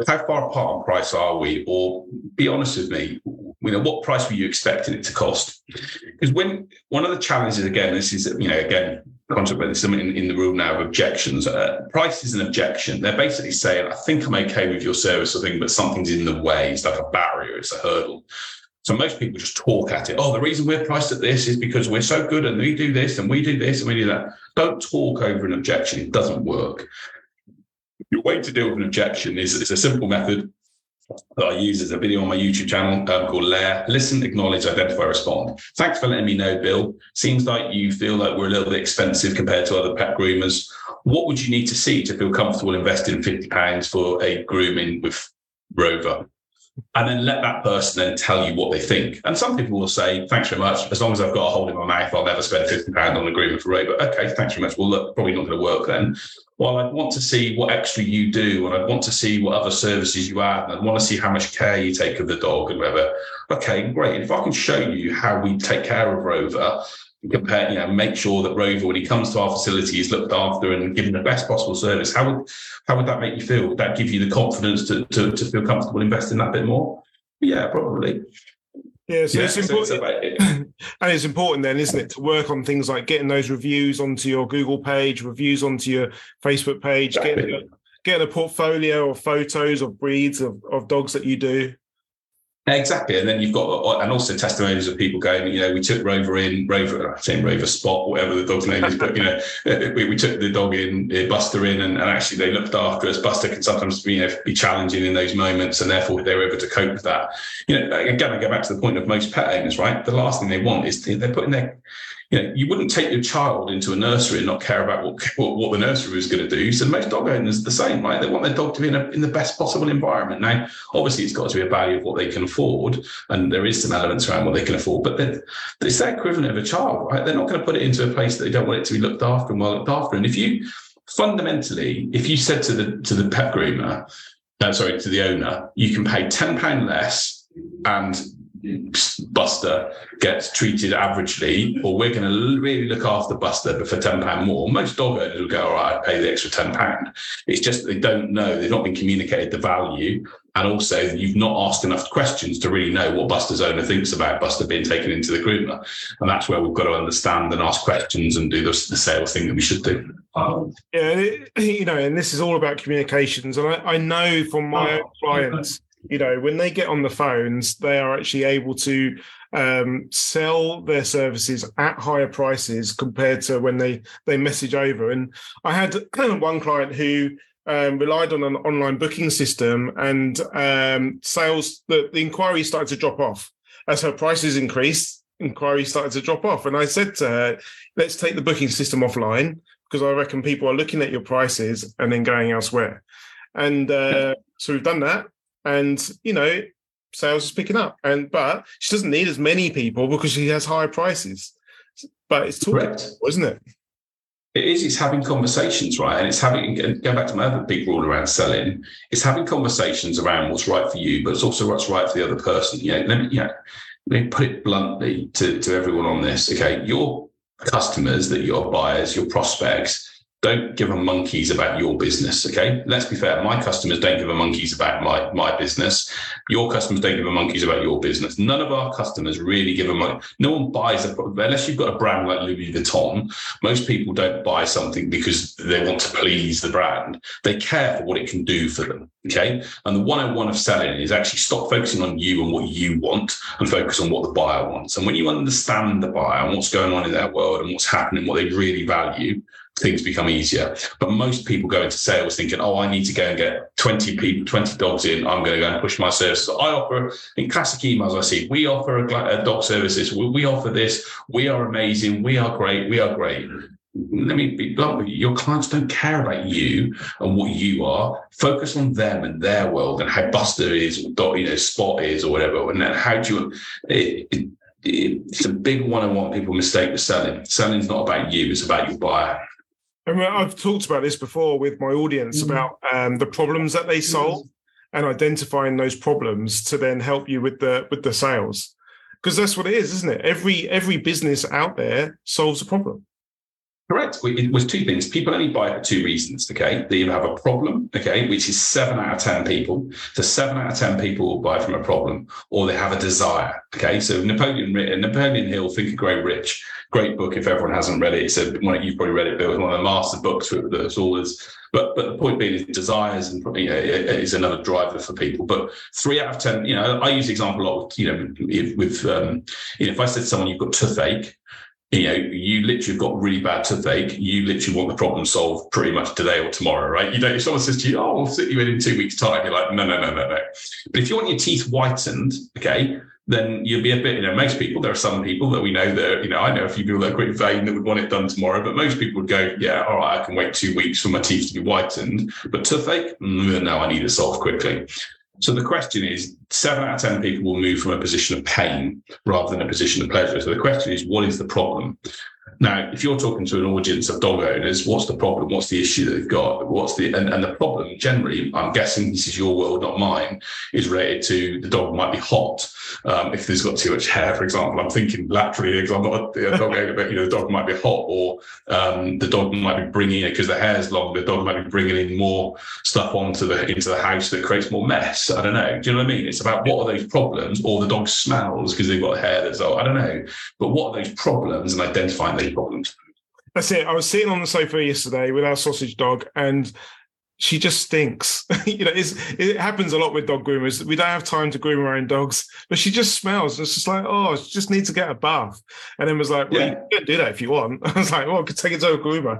how far apart on price are we? Or be honest with me, you know, what price were you expecting it to cost? Because one of the challenges, again, this is, you know, again, there's something in the room now of objections. Price is an objection. They're basically saying, I think I'm okay with your service or thing, but something's in the way. It's like a barrier. It's a hurdle. So most people just talk at it. Oh, the reason we're priced at this is because we're so good and we do this and we do this and we do that. Don't talk over an objection. It doesn't work. Your way to deal with an objection is a simple method that I use as a video on my YouTube channel called LAIR. Listen, acknowledge, identify, respond. Thanks for letting me know, Bill. Seems like you feel like we're a little bit expensive compared to other pet groomers. What would you need to see to feel comfortable investing £50 for a grooming with Rover? And then let that person then tell you what they think. And some people will say, thanks very much. As long as I've got a hold in my mouth, I'll never spend £50 on an agreement for Rover. Okay, thanks very much. Well, look, probably not going to work then. Well, I'd want to see what extra you do, and I'd want to see what other services you add, and I'd want to see how much care you take of the dog and whatever. Okay, great. And if I can show you how we take care of Rover, compare, you know, make sure that Rover, when he comes to our facility, is looked after and given the best possible service. How would that make you feel? Would that give you the confidence to feel comfortable investing that bit more? Yeah, probably. Yeah, so it's important. So it's and it's important then, isn't it, to work on things like getting those reviews onto your Google page, reviews onto your Facebook page, exactly. Getting a portfolio of photos of breeds of dogs that you do. Exactly. And then you've got, and also testimonies of people going, you know, we took Rover Spot, whatever the dog's name is, but, you know, we took the dog in, Buster in, and actually they looked after us. Buster can sometimes be challenging in those moments, and therefore they're able to cope with that. You know, again, I go back to the point of most pet owners, right? The last thing they want is they're putting their, you know, you wouldn't take your child into a nursery and not care about what the nursery was going to do. So most dog owners are the same, right? They want their dog to be in the best possible environment. Now, obviously, it's got to be a value of what they can afford, and there is some elements around what they can afford, but it's their equivalent of a child, right? They're not going to put it into a place that they don't want it to be looked after and well looked after. And if you said to the pet groomer, to the owner, you can pay £10 less and Buster gets treated averagely, or we're going to really look after Buster but for £10 more, most dog owners will go, all right, I'll pay the extra £10. It's just that they don't know, they've not been communicated the value, and also you've not asked enough questions to really know what Buster's owner thinks about Buster being taken into the groomer. And that's where we've got to understand and ask questions and do the sales thing that we should do. And this is all about communications, and I know from my own clients, you know, when they get on the phones, they are actually able to sell their services at higher prices compared to when they message over. And I had one client who relied on an online booking system, and the inquiry started to drop off. As her prices increased, inquiries started to drop off. And I said to her, let's take the booking system offline, because I reckon people are looking at your prices and then going elsewhere. And so we've done that, and, you know, sales is picking up. And but she doesn't need as many people because she has higher prices. But it's talking, isn't it? It is. It's having conversations, right? And it's having, going back to my other big rule around selling, it's having conversations around what's right for you, but it's also what's right for the other person. You know, let me put it bluntly to everyone on this. Okay, your customers, that your buyers, your prospects, don't give a monkeys about your business, okay? Let's be fair. My customers don't give a monkeys about my business. Your customers don't give a monkeys about your business. None of our customers really give a monkey. No one buys a product. Unless you've got a brand like Louis Vuitton, most people don't buy something because they want to please the brand. They care for what it can do for them, okay? And the 101 of selling is actually stop focusing on you and what you want and focus on what the buyer wants. And when you understand the buyer and what's going on in their world and what's happening, what they really value, things become easier. But most people go into sales thinking, oh, I need to go and get 20 people, 20 dogs in. I'm going to go and push my services. I offer, in classic emails I see, we offer a dog services. We offer this. We are amazing. We are great. We are great. Let me be blunt with you. Your clients don't care about you and what you are. Focus on them and their world and how Buster is, or dog, you know, Spot is, or whatever. And then how do you... It's a big one-on-one people mistake with selling. Selling's not about you. It's about your buyer. And I've talked about this before with my audience about the problems that they solve and identifying those problems to then help you with the sales, because that's what it is, isn't it? Every business out there solves a problem. Correct. It was two things. People only buy for two reasons, okay? They either have a problem, okay, which is 7 out of 10 people. So 7 out of 10 people will buy from a problem, or they have a desire, okay? So Napoleon Hill, Think and Grow Rich, great book if everyone hasn't read it. So you've probably read it, Bill. It's one of the master books that's always... But the point being is desires and, you know, is another driver for people. But 3 out of 10, you know, I use the example a lot, you know, if I said to someone, you've got toothache, you know, you literally got really bad toothache. You literally want the problem solved pretty much today or tomorrow, right? You don't, if someone says to you, oh, we'll sit you in 2 weeks' time, you're like, no. But if you want your teeth whitened, okay, then you'll be a bit, you know, most people, there are some people that we know that, you know, I know a few people that are quite vain that would want it done tomorrow, but most people would go, yeah, all right, I can wait 2 weeks for my teeth to be whitened. But toothache, no, I need it solved quickly. So the question is, 7 out of 10 people will move from a position of pain rather than a position of pleasure. So the question is, what is the problem? Now, if you're talking to an audience of dog owners, what's the problem? What's the issue that they've got? And the problem generally, I'm guessing this is your world, not mine, is related to the dog might be hot. If there's got too much hair, for example, I'm thinking laterally because I'm not a dog owner, but, you know, the dog might be hot, or the dog might be bringing it because the hair's long. The dog might be bringing in more stuff into the house that creates more mess. I don't know. Do you know what I mean? It's about what are those problems, or the dog smells because they've got hair that's old. I don't know. But what are those problems and identifying those problems? That's it. I was sitting on the sofa yesterday with our sausage dog, and she just stinks. You know, it happens a lot with dog groomers. We don't have time to groom our own dogs, but she just smells. And it's just like, oh, she just needs to get a bath. And then was like, well, you can do that if you want. I was like, well, I could take it to a groomer.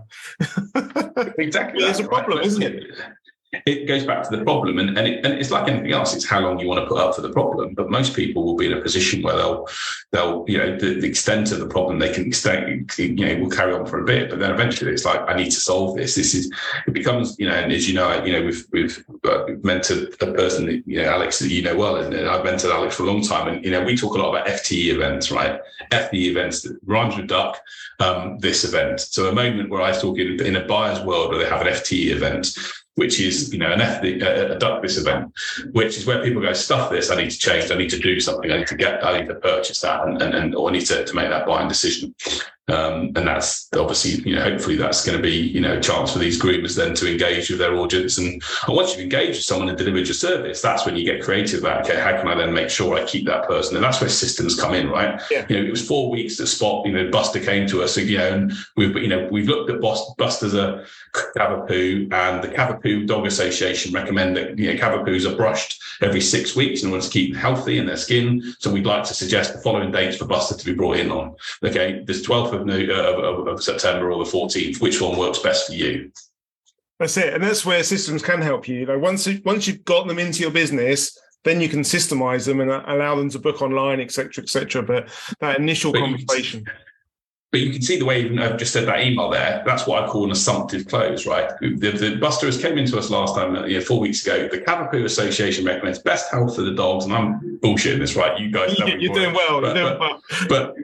Exactly. There's a problem, right? Isn't it? It goes back to the problem, and it's like anything else. It's how long you want to put up for the problem. But most people will be in a position where they'll you know, the extent of the problem they can extend, you know, will carry on for a bit. But then eventually, it's like, I need to solve this. It becomes, you know, and as you know, we've mentored a person that, you know, Alex, that you know well, and I've mentored Alex for a long time. And, you know, we talk a lot about FTE events, right? FTE events that rhymes with duck. This event. So a moment where I talk in a buyer's world where they have an FTE event, which is, you know, a duck this event, which is where people go, stuff this, I need to change, I need to do something, I need to purchase that, and or I need to make that buying decision. And that's obviously, you know, hopefully that's going to be, you know, a chance for these groomers then to engage with their audience. And once you've engaged with someone and delivered your service, that's when you get creative about, okay, how can I then make sure I keep that person? And that's where systems come in, right? Yeah. You know, it was 4 weeks that Spot, you know, Buster came to us, and, you know, and we've looked at Buster's a Cavapoo, and the Cavapoo Dog Association recommend that, you know, Cavapoos are brushed every 6 weeks in order to keep them healthy in their skin. So we'd like to suggest the following dates for Buster to be brought in on. Okay, there's 12th of September or the 14th, which one works best for you? That's it. And that's where systems can help you. You know, once you've got them into your business, then you can systemize them and allow them to book online, etc., etc. But that initial conversation. But you can see the way I've just said that email there. That's what I call an assumptive close, right? The Busterers came into us last time, 4 weeks ago. The Cavapoo Association recommends best health for the dogs. And I'm bullshitting this, right? You guys know you're doing well. But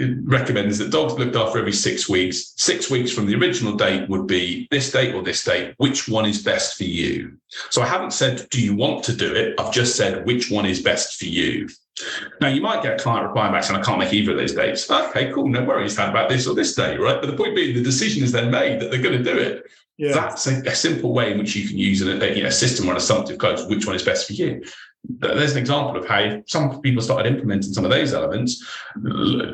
it recommends that dogs looked after every 6 weeks. 6 weeks from the original date would be this date or this date. Which one is best for you? So I haven't said, do you want to do it? I've just said, which one is best for you? Now, you might get a client replying back saying, I can't make either of those dates. Okay, cool. No worries about this or this day, right? But the point being, the decision is then made that they're going to do it. Yeah. That's a simple way in which you can use a system or an assumptive close, which one is best for you. There's an example of how some people started implementing some of those elements,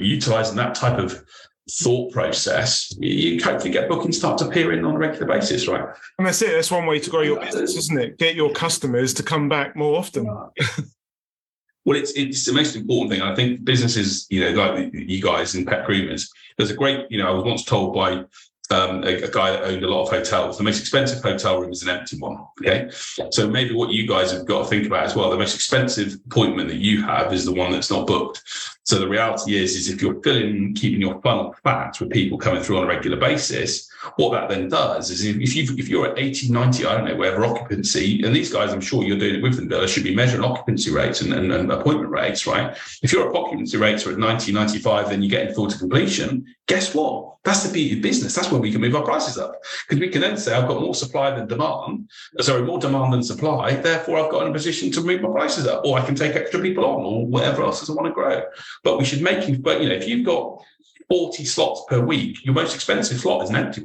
utilizing that type of thought process. You hopefully get bookings start to appear in on a regular basis, right? And that's it. That's one way to grow your business, isn't it? Get your customers to come back more often. Well, it's the most important thing. I think businesses, like you guys in pet groomers, there's a great, I was once told by a guy that owned a lot of hotels, the most expensive hotel room is an empty one. Okay. So maybe what you guys have got to think about as well, the most expensive appointment that you have is the one that's not booked. So the reality is if you're keeping your funnel fat with people coming through on a regular basis, what that then does is if you're at 80, 90, I don't know, wherever occupancy, and these guys, I'm sure you're doing it with them, Bill, should be measuring occupancy rates and appointment rates, right? If your occupancy rates are at 90, 95, then you're getting full to completion. Guess what? That's the beauty of business. That's where we can move our prices up, because we can then say, I've got more demand than supply. Therefore, I've got in a position to move my prices up, or I can take extra people on or whatever else as I want to grow. But we should if you've got 40 slots per week, your most expensive slot is an empty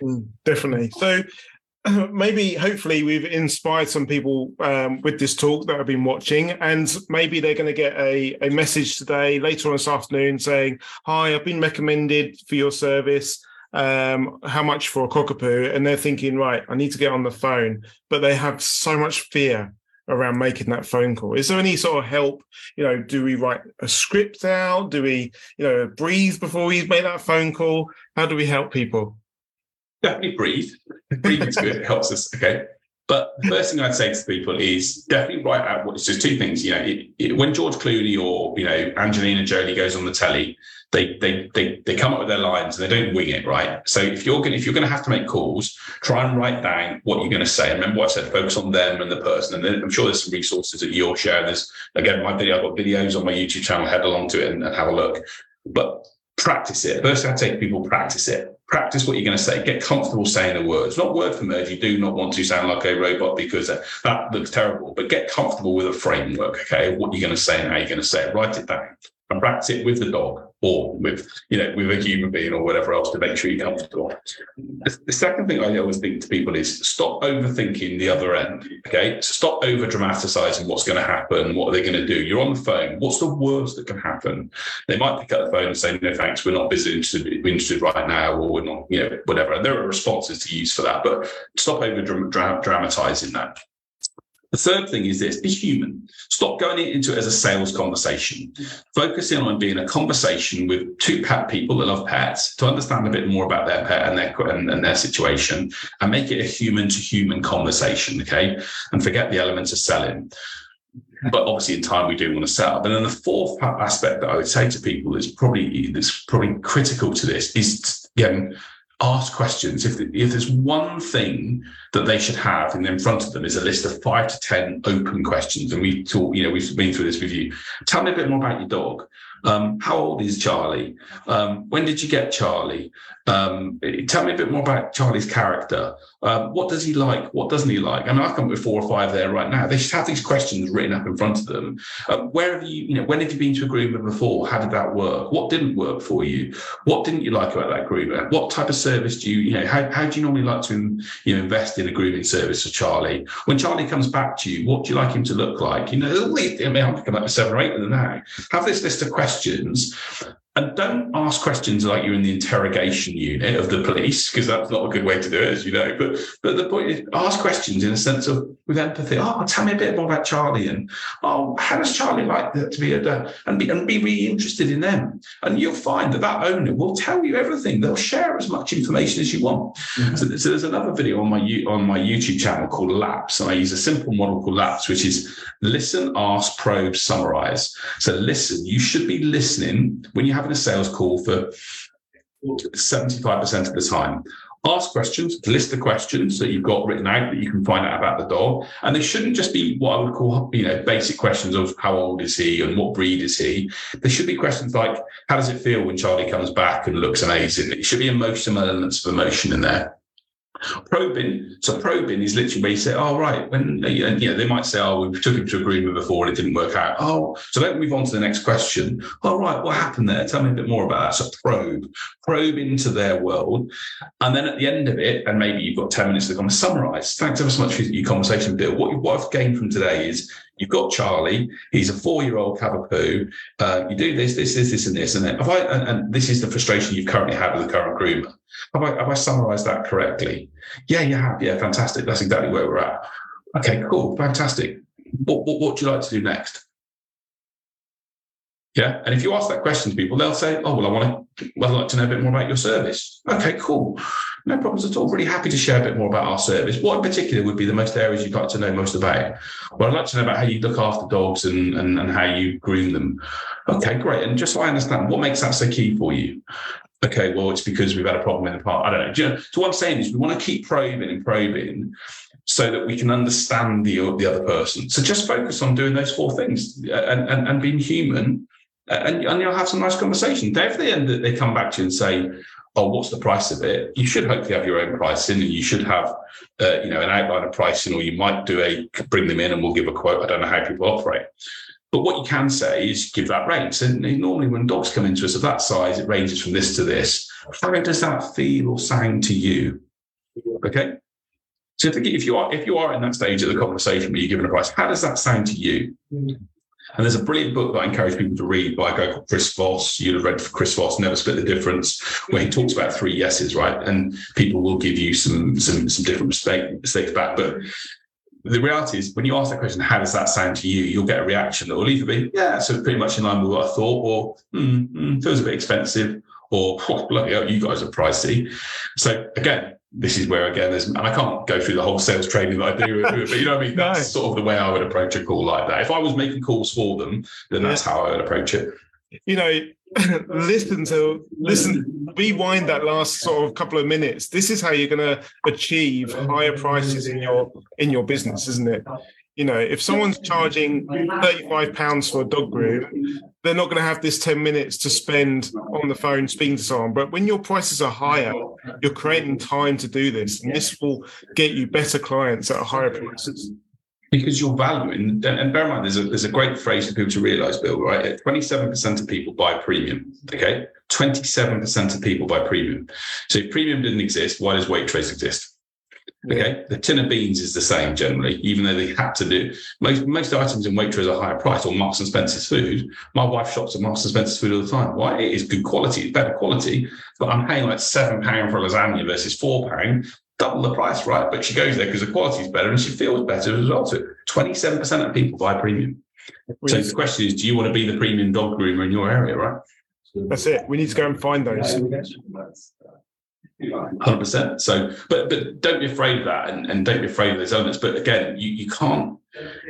one. Definitely. So maybe, hopefully, we've inspired some people with this talk that have been watching, and maybe they're going to get a message today, later on this afternoon, saying, hi, I've been recommended for your service. How much for a cockapoo? And they're thinking, right, I need to get on the phone, but they have so much fear around making that phone call. Is there any sort of help? Do we write a script out? Do we, breathe before we make that phone call? How do we help people? Definitely breathe. Breathing is good. It helps us. Okay. But the first thing I'd say to people is definitely write out it's just two things. When George Clooney or, Angelina Jolie goes on the telly, they come up with their lines and they don't wing it, right? So if you're going to have to make calls, try and write down what you're going to say. Remember what I said, focus on them and the person. And then I'm sure there's some resources that you'll share. There's, again, I've got videos on my YouTube channel, head along to it and have a look. But practice it. First, I take people practice it. Practice what you're going to say. Get comfortable saying the words. Not word for word. You do not want to sound like a robot, because that looks terrible. But get comfortable with a framework, okay? What you're going to say and how you're going to say it. Write it down and practice it with the dog or with a human being or whatever else to make sure you're comfortable. The second thing I always think to people is stop overthinking the other end, okay? So stop over-dramatising what's going to happen, what are they going to do? You're on the phone. What's the worst that can happen? They might pick up the phone and say, no, thanks, we're not busy, interested right now, or we're not, whatever. And there are responses to use for that, but stop over-dramatising that. The third thing is this, be human. Stop going into it as a sales conversation. Focus in on being a conversation with two pet people that love pets to understand a bit more about their pet and their situation, and make it a human-to-human conversation, okay? And forget the elements of selling. But obviously in time we do want to set up. And then the fourth aspect that I would say to people is that's probably critical to this is, ask questions. If there's one thing that they should have in front of them is a list of 5 to 10 open questions, and we've been through this with you. Tell me a bit more about your dog. How old is Charlie? When did you get Charlie? Tell me a bit more about Charlie's character. What does he like? What doesn't he like? I mean, I've come up with 4 or 5 there right now. They should have these questions written up in front of them. When have you been to a groomer before? How did that work? What didn't work for you? What didn't you like about that groomer? What type of service do you, how do you normally like to, invest in a grooming service for Charlie? When Charlie comes back to you, what do you like him to look like? I'm coming up with 7 or 8 of them now. Have this list of questions. And don't ask questions like you're in the interrogation unit of the police, because that's not a good way to do it, as you know. But the point is, ask questions in a sense of with empathy. Oh, tell me a bit more about Charlie, and how does Charlie like that to be and be really interested in them. And you'll find that owner will tell you everything. They'll share as much information as you want. Mm-hmm. So there's another video on my YouTube channel called Laps, and I use a simple model called Laps, which is listen, ask, probe, summarize. So listen. You should be listening when you have having a sales call for 75% of the time. Ask questions, list the questions that you've got written out that you can find out about the dog. And they shouldn't just be what I would call, you know, basic questions of how old is he and what breed is he. There should be questions like, how does it feel when Charlie comes back and looks amazing? It should be emotional elements of emotion in there. Probing. So probing is literally where you say, oh, right. When, and, you know, they might say, oh, we took him to agreement before and it didn't work out. Oh, so let's move on to the next question. Oh, right. What happened there? Tell me a bit more about that. So probe into their world. And then at the end of it, and maybe you've got 10 minutes to come, summarize. Thanks ever so much for your conversation, Bill. What I've gained from today is you've got Charlie. He's a 4-year-old Cavapoo. You do this, and this. And then and this is the frustration you currently have with the current groomer. Have I summarised that correctly? Yeah, you have. Yeah, fantastic. That's exactly where we're at. Okay, cool. Fantastic. What do you like to do next? Yeah. And if you ask that question to people, they'll say, oh, well, I'd like to know a bit more about your service. Okay, cool. No problems at all. Really happy to share a bit more about our service. What in particular would be the most areas you'd like to know most about? Well, I'd like to know about how you look after dogs and how you groom them. Okay, great. And just so I understand, what makes that so key for you? Okay, well, it's because we've had a problem in the past. I don't know. Do you know. So what I'm saying is we want to keep probing so that we can understand the other person. So just focus on doing those four things and being human, and you'll have some nice conversation. If they come back to you and say, oh, what's the price of it? You should hopefully have your own pricing, and you should have, an outline of pricing, or you might bring them in and we'll give a quote. I don't know how people operate. But what you can say is give that range. And normally when dogs come into us of that size, it ranges from this to this. How does that feel or sound to you? Okay. So if you are in that stage of the conversation where you're given a price, how does that sound to you? And there's a brilliant book that I encourage people to read by a guy called Chris Voss. You'd have read Chris Voss, Never Split the Difference, where he talks about 3 yeses, right? And people will give you some different mistakes back. But the reality is, when you ask that question, how does that sound to you? You'll get a reaction that will either be, yeah, so pretty much in line with what I thought, or feels a bit expensive, or bloody hell, you guys are pricey. So again, this is where there's, and I can't go through the whole sales training that I do, but you know what I mean? That's sort of the way I would approach a call like that. If I was making calls for them, then that's how I would approach it. You know, listen, rewind that last sort of couple of minutes. This is how you're going to achieve higher prices in your business, isn't it? You know, if someone's charging £35 for a dog groom, they're not going to have this 10 minutes to spend on the phone speaking to someone. But when your prices are higher, you're creating time to do this. And this will get you better clients at higher prices. Because you're valuing, and bear in mind, there's a great phrase for people to realise, Bill, right? 27% of people buy premium, okay? 27% of people buy premium. So if premium didn't exist, why does Waitrose exist? Okay, the tin of beans is the same generally, even though they had to do most items in Waitrose are higher price, or Marks and Spencer's food. My wife shops at Marks and Spencer's food all the time. Why? It is good quality, it's better quality, but I'm paying like £7 for a lasagna versus £4, double the price, right? But she goes there because the quality is better and she feels better as a result of it. 27% of people buy premium. So the question is, do you want to be the premium dog groomer in your area, right? That's it. We need to go and find those. 100%. So, but don't be afraid of that, and don't be afraid of those elements. But again, you can't.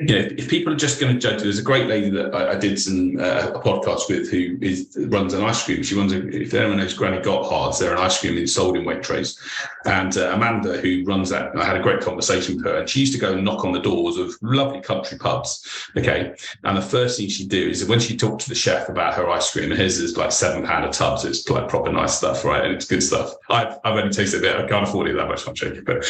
You know, if people are just going to judge, there's a great lady that I did a podcast with who runs an ice cream. She runs, if anyone knows Granny Gotthards, they're an ice cream that's sold in Waitrose. And Amanda, who runs that, I had a great conversation with her. And she used to go and knock on the doors of lovely country pubs. Okay. And the first thing she'd do is when she talked to the chef about her ice cream, and his is like £7 a tub. So it's like proper nice stuff, right? And it's good stuff. I've only tasted it. I can't afford it that much. I'm joking. But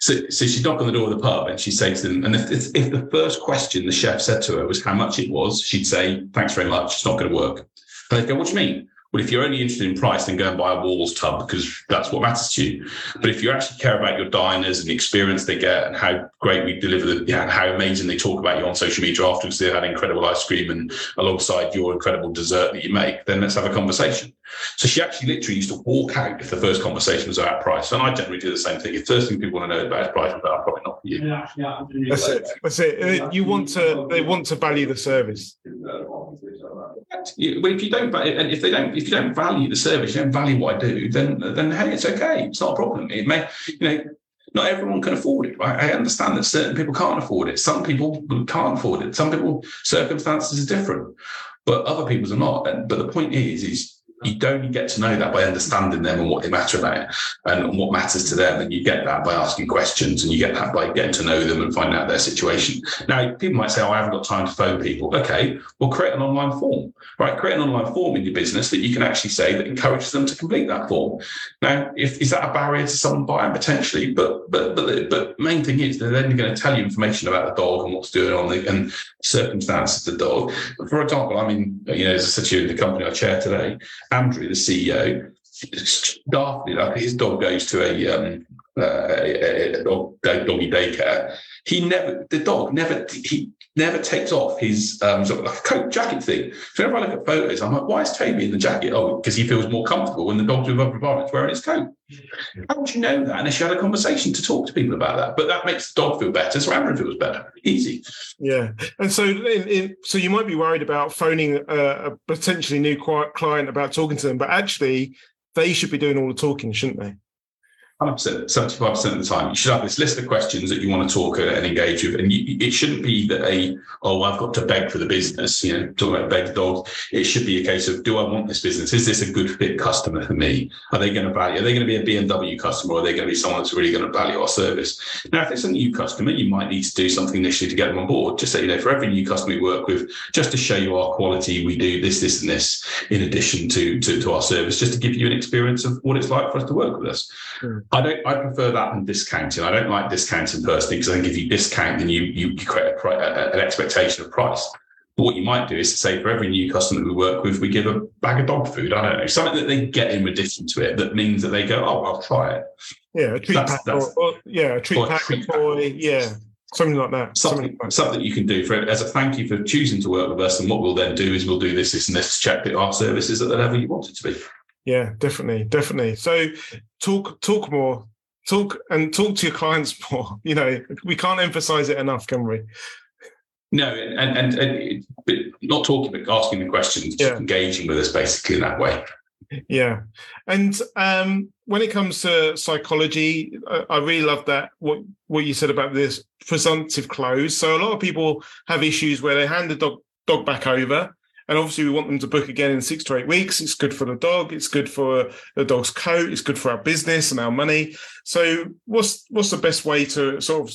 so she'd knock on the door of the pub and she'd say to them, and if the first question the chef said to her was how much it was, she'd say, thanks very much, it's not going to work. And they'd go, what do you mean? Well, if you're only interested in price, then go and buy a Walls tub because that's what matters to you. But if you actually care about your diners and the experience they get and how great we deliver them, and how amazing they talk about you on social media afterwards, they had incredible ice cream and alongside your incredible dessert that you make, then let's have a conversation. So she actually literally used to walk out if the first conversation was about price. And I generally do the same thing. If the first thing people want to know about is price, but I'm probably not for you. Yeah. That's it. They want to value the service. Well, if you don't value the service, you don't value what I do, then hey, it's okay. It's not a problem. It may, not everyone can afford it. Right? I understand that certain people can't afford it. Some people can't afford it. Some people, circumstances are different, but other people's are not. But the point is you only get to know that by understanding them and what they matter about and what matters to them. And you get that by asking questions, and you get that by getting to know them and finding out their situation. Now, people might say, oh, I haven't got time to phone people. Okay, well, create an online form, right? Create an online form in your business that you can actually say that encourages them to complete that form. Now, is that a barrier to someone buying? Potentially, but the main thing is they're then going to tell you information about the dog and what's going on and circumstances of the dog. For example, I mean, you know, as I said to you in the company I chair today, Andrew, the CEO, daftly, like his dog goes to a doggy daycare. He never takes off his sort of like a coat jacket thing. So whenever I look at photos, I'm like, why is Toby in the jacket? Oh, because he feels more comfortable when the dog's in other environments wearing his coat. How would you know that unless you had a conversation to talk to people about that? But that makes the dog feel better, so Aaron feels better. Easy. Yeah. And so so you might be worried about phoning a potentially new client about talking to them, but actually they should be doing all the talking, shouldn't they? 100%, 75% of the time, you should have this list of questions that you want to talk and engage with. And it shouldn't be that I've got to beg for the business, you know, talking about beg the dogs. It should be a case of, do I want this business? Is this a good fit customer for me? Are they going to value? Are they going to be a BMW customer? Or are they going to be someone that's really going to value our service? Now, if it's a new customer, you might need to do something initially to get them on board. Just so you know, for every new customer we work with, just to show you our quality, we do this, this, and this in addition to our service, just to give you an experience of what it's like for us to work with us. Sure. I prefer that than discounting. I don't like discounting personally, because I think if you discount, then you create an expectation of price. But what you might do is to say, for every new customer that we work with, we give a bag of dog food. I don't know, something that they get in addition to it that means that they go, oh, I'll try it. Yeah, a treat pack, a treat pack, a toy. Yeah. Something like that. Something you can do for it as a thank you for choosing to work with us. And what we'll then do is we'll do this, this, and this to check that our service is at the level you want it to be. Yeah, definitely. So talk more, talk to your clients more. You know, we can't emphasize it enough, can we? No, and not talking, but asking the questions, just engaging with us basically in that way. Yeah. And when it comes to psychology, I really love that, what you said about this presumptive close. So a lot of people have issues where they hand the dog back over. And obviously, we want them to book again in 6 to 8 weeks. It's good for the dog. It's good for the dog's coat. It's good for our business and our money. So what's the best way to sort of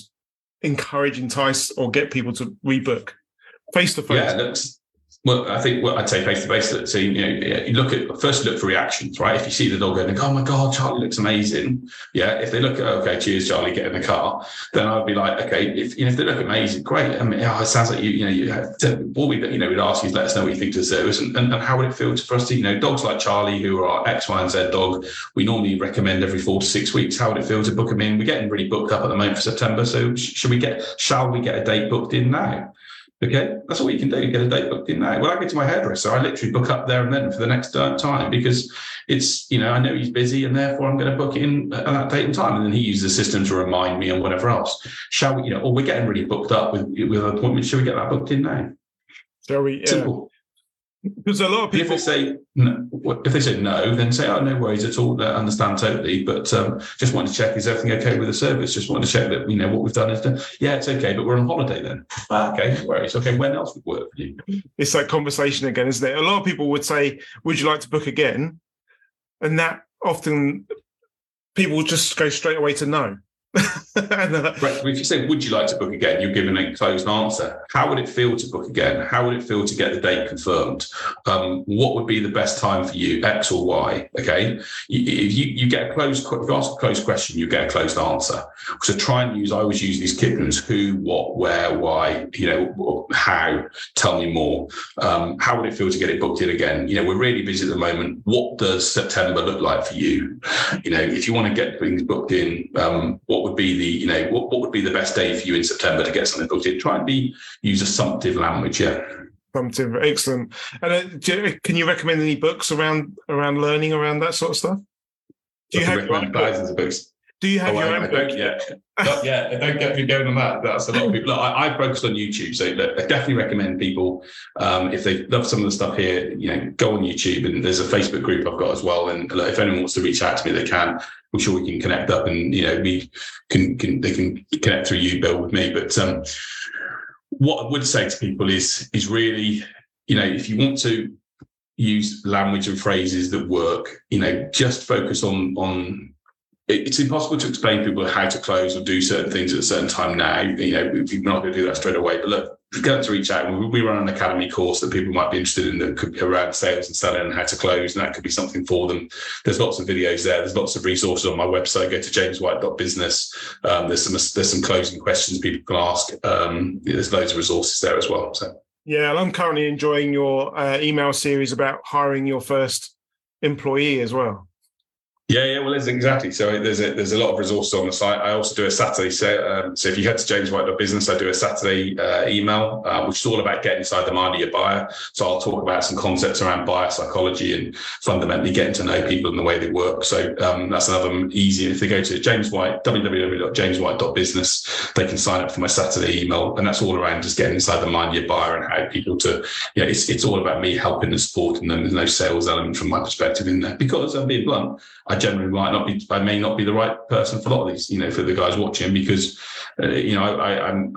encourage, entice, or get people to rebook? Face-to-face. Yeah, I'd say face-to-face. So, you look for reactions, right? If you see the dog going, oh, my God, Charlie looks amazing. Yeah, if they look at, okay, cheers, Charlie, get in the car, then I'd be like, okay, if they look amazing, great. I mean, it sounds like we'd ask you to let us know what you think to the service and how would it feel for us to, dogs like Charlie, who are our X, Y, and Z dog, we normally recommend every 4 to 6 weeks. How would it feel to book them in? We're getting really booked up at the moment for September, so shall we get a date booked in now? Okay, that's all you can do. You get a date booked in now. When I go to my hairdresser, I literally book up there and then for the next time, because it's, I know he's busy and therefore I'm going to book in at that date and time. And then he uses the system to remind me and whatever else. Shall we, or we're getting really booked up with appointments. Shall we get that booked in now? Shall we? Simple. Because a lot of people, if they say no, then say, oh, no worries at all. I understand totally, but just want to check, is everything okay with the service? Just want to check that what we've done is done. Yeah, it's okay, but we're on holiday then. Okay, no worries. Okay, when else would work for you? It's that conversation again, isn't it? A lot of people would say, would you like to book again? And that often people just go straight away to no. Right. If you say, would you like to book again, you're given a closed answer. How would it feel to book again? How would it feel to get the date confirmed? What would be the best time for you, X or Y? Okay. If you ask a closed question, you get a closed answer. So try and I always use these kidneys: who, what, where, why, how, tell me more. How would it feel to get it booked in again? We're really busy at the moment. What does September look like for you? If you want to get things booked in, what would be the best day for you in September to get something booked in? Try and use assumptive language. Yeah, assumptive, excellent. And can you recommend any books around learning, around that sort of stuff? Do you recommend thousands of books? Do you have your own book? I don't get me going on that. That's a lot of people. Look, I focus on YouTube, so I definitely recommend people, if they love some of the stuff here, go on YouTube. And there's a Facebook group I've got as well. And if anyone wants to reach out to me, they can. I'm sure we can connect up, and they can connect through you, Bill, with me. But what I would say to people is really, if you want to. use language and phrases that work. You know, just focus on. It's impossible to explain to people how to close or do certain things at a certain time now. You know, we're not going to do that straight away. But look, get to reach out. We run an academy course that people might be interested in that could be around sales and selling and how to close, and that could be something for them. There's lots of videos there. There's lots of resources on my website. Go to jameswhite.business. There's some closing questions people can ask. There's loads of resources there as well. So yeah, and I'm currently enjoying your email series about hiring your first employee as well. Yeah, well, exactly. So there's a lot of resources on the site. I also do a Saturday. So if you head to jameswhite.business, I do a Saturday email, which is all about getting inside the mind of your buyer. So I'll talk about some concepts around buyer psychology and fundamentally getting to know people and the way they work. So that's another easy. If they go to www.jameswhite.business, they can sign up for my Saturday email. And that's all around just getting inside the mind of your buyer and how people to, you know, it's all about me helping and supporting them. There's no sales element from my perspective in there, because I'm being blunt. I may not be the right person for a lot of these, you know, for the guys watching, because I make no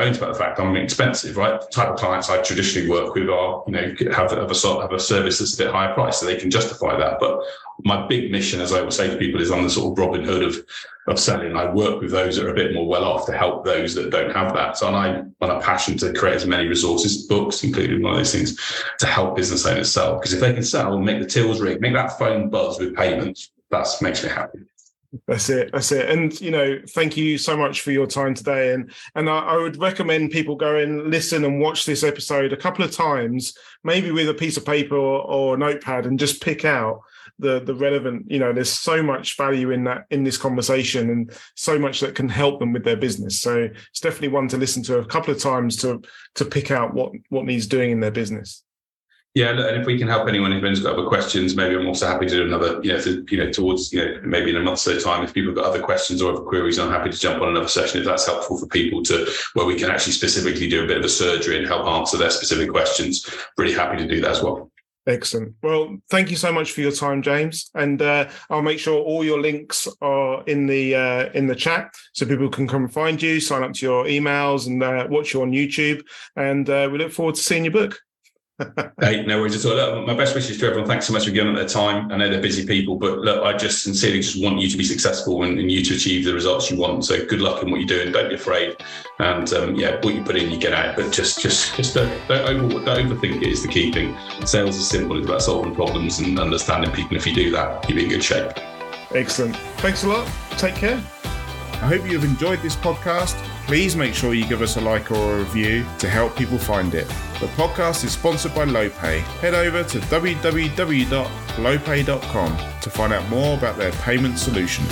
bones about the fact I'm expensive, right? The type of clients I traditionally work with are, you know, have a service that's a bit higher price, so they can justify that. But my big mission, as I would say to people, is I'm the sort of Robin Hood of selling. I work with those that are a bit more well off to help those that don't have that. So, and I'm on a passion to create as many resources, books, including one of those things, to help business owners sell. Because if they can sell, make the tills ring, make that phone buzz with payments, that makes me happy. That's it. And, you know, thank you so much for your time today. And I would recommend people go and listen and watch this episode a couple of times, maybe with a piece of paper or a notepad, and just pick out the relevant, you know, there's so much value in this conversation and so much that can help them with their business. So it's definitely one to listen to a couple of times to pick out what needs doing in their business. Yeah, and if we can help anyone, if anyone's got other questions, maybe I'm also happy to do another, maybe in a month's time, if people have got other questions or other queries, I'm happy to jump on another session if that's helpful for people, to where we can actually specifically do a bit of a surgery and help answer their specific questions. Really happy to do that as well. Excellent. Well, thank you so much for your time, James. And I'll make sure all your links are in the chat, so people can come and find you, sign up to your emails, and watch you on YouTube. And we look forward to seeing your book. Hey, no worries at all. Look, my best wishes to everyone. Thanks so much for giving up their time. I know they're busy people, but look, I just sincerely just want you to be successful and you to achieve the results you want. So good luck in what you do, and don't be afraid. And what you put in, you get out. But just don't overthink it is the key thing. Sales is simple. It's about solving problems and understanding people. If you do that, you'll be in good shape. Excellent. Thanks a lot. Take care. I hope you've enjoyed this podcast. Please make sure you give us a like or a review to help people find it. The podcast is sponsored by Lopay. Head over to www.lopay.com to find out more about their payment solution.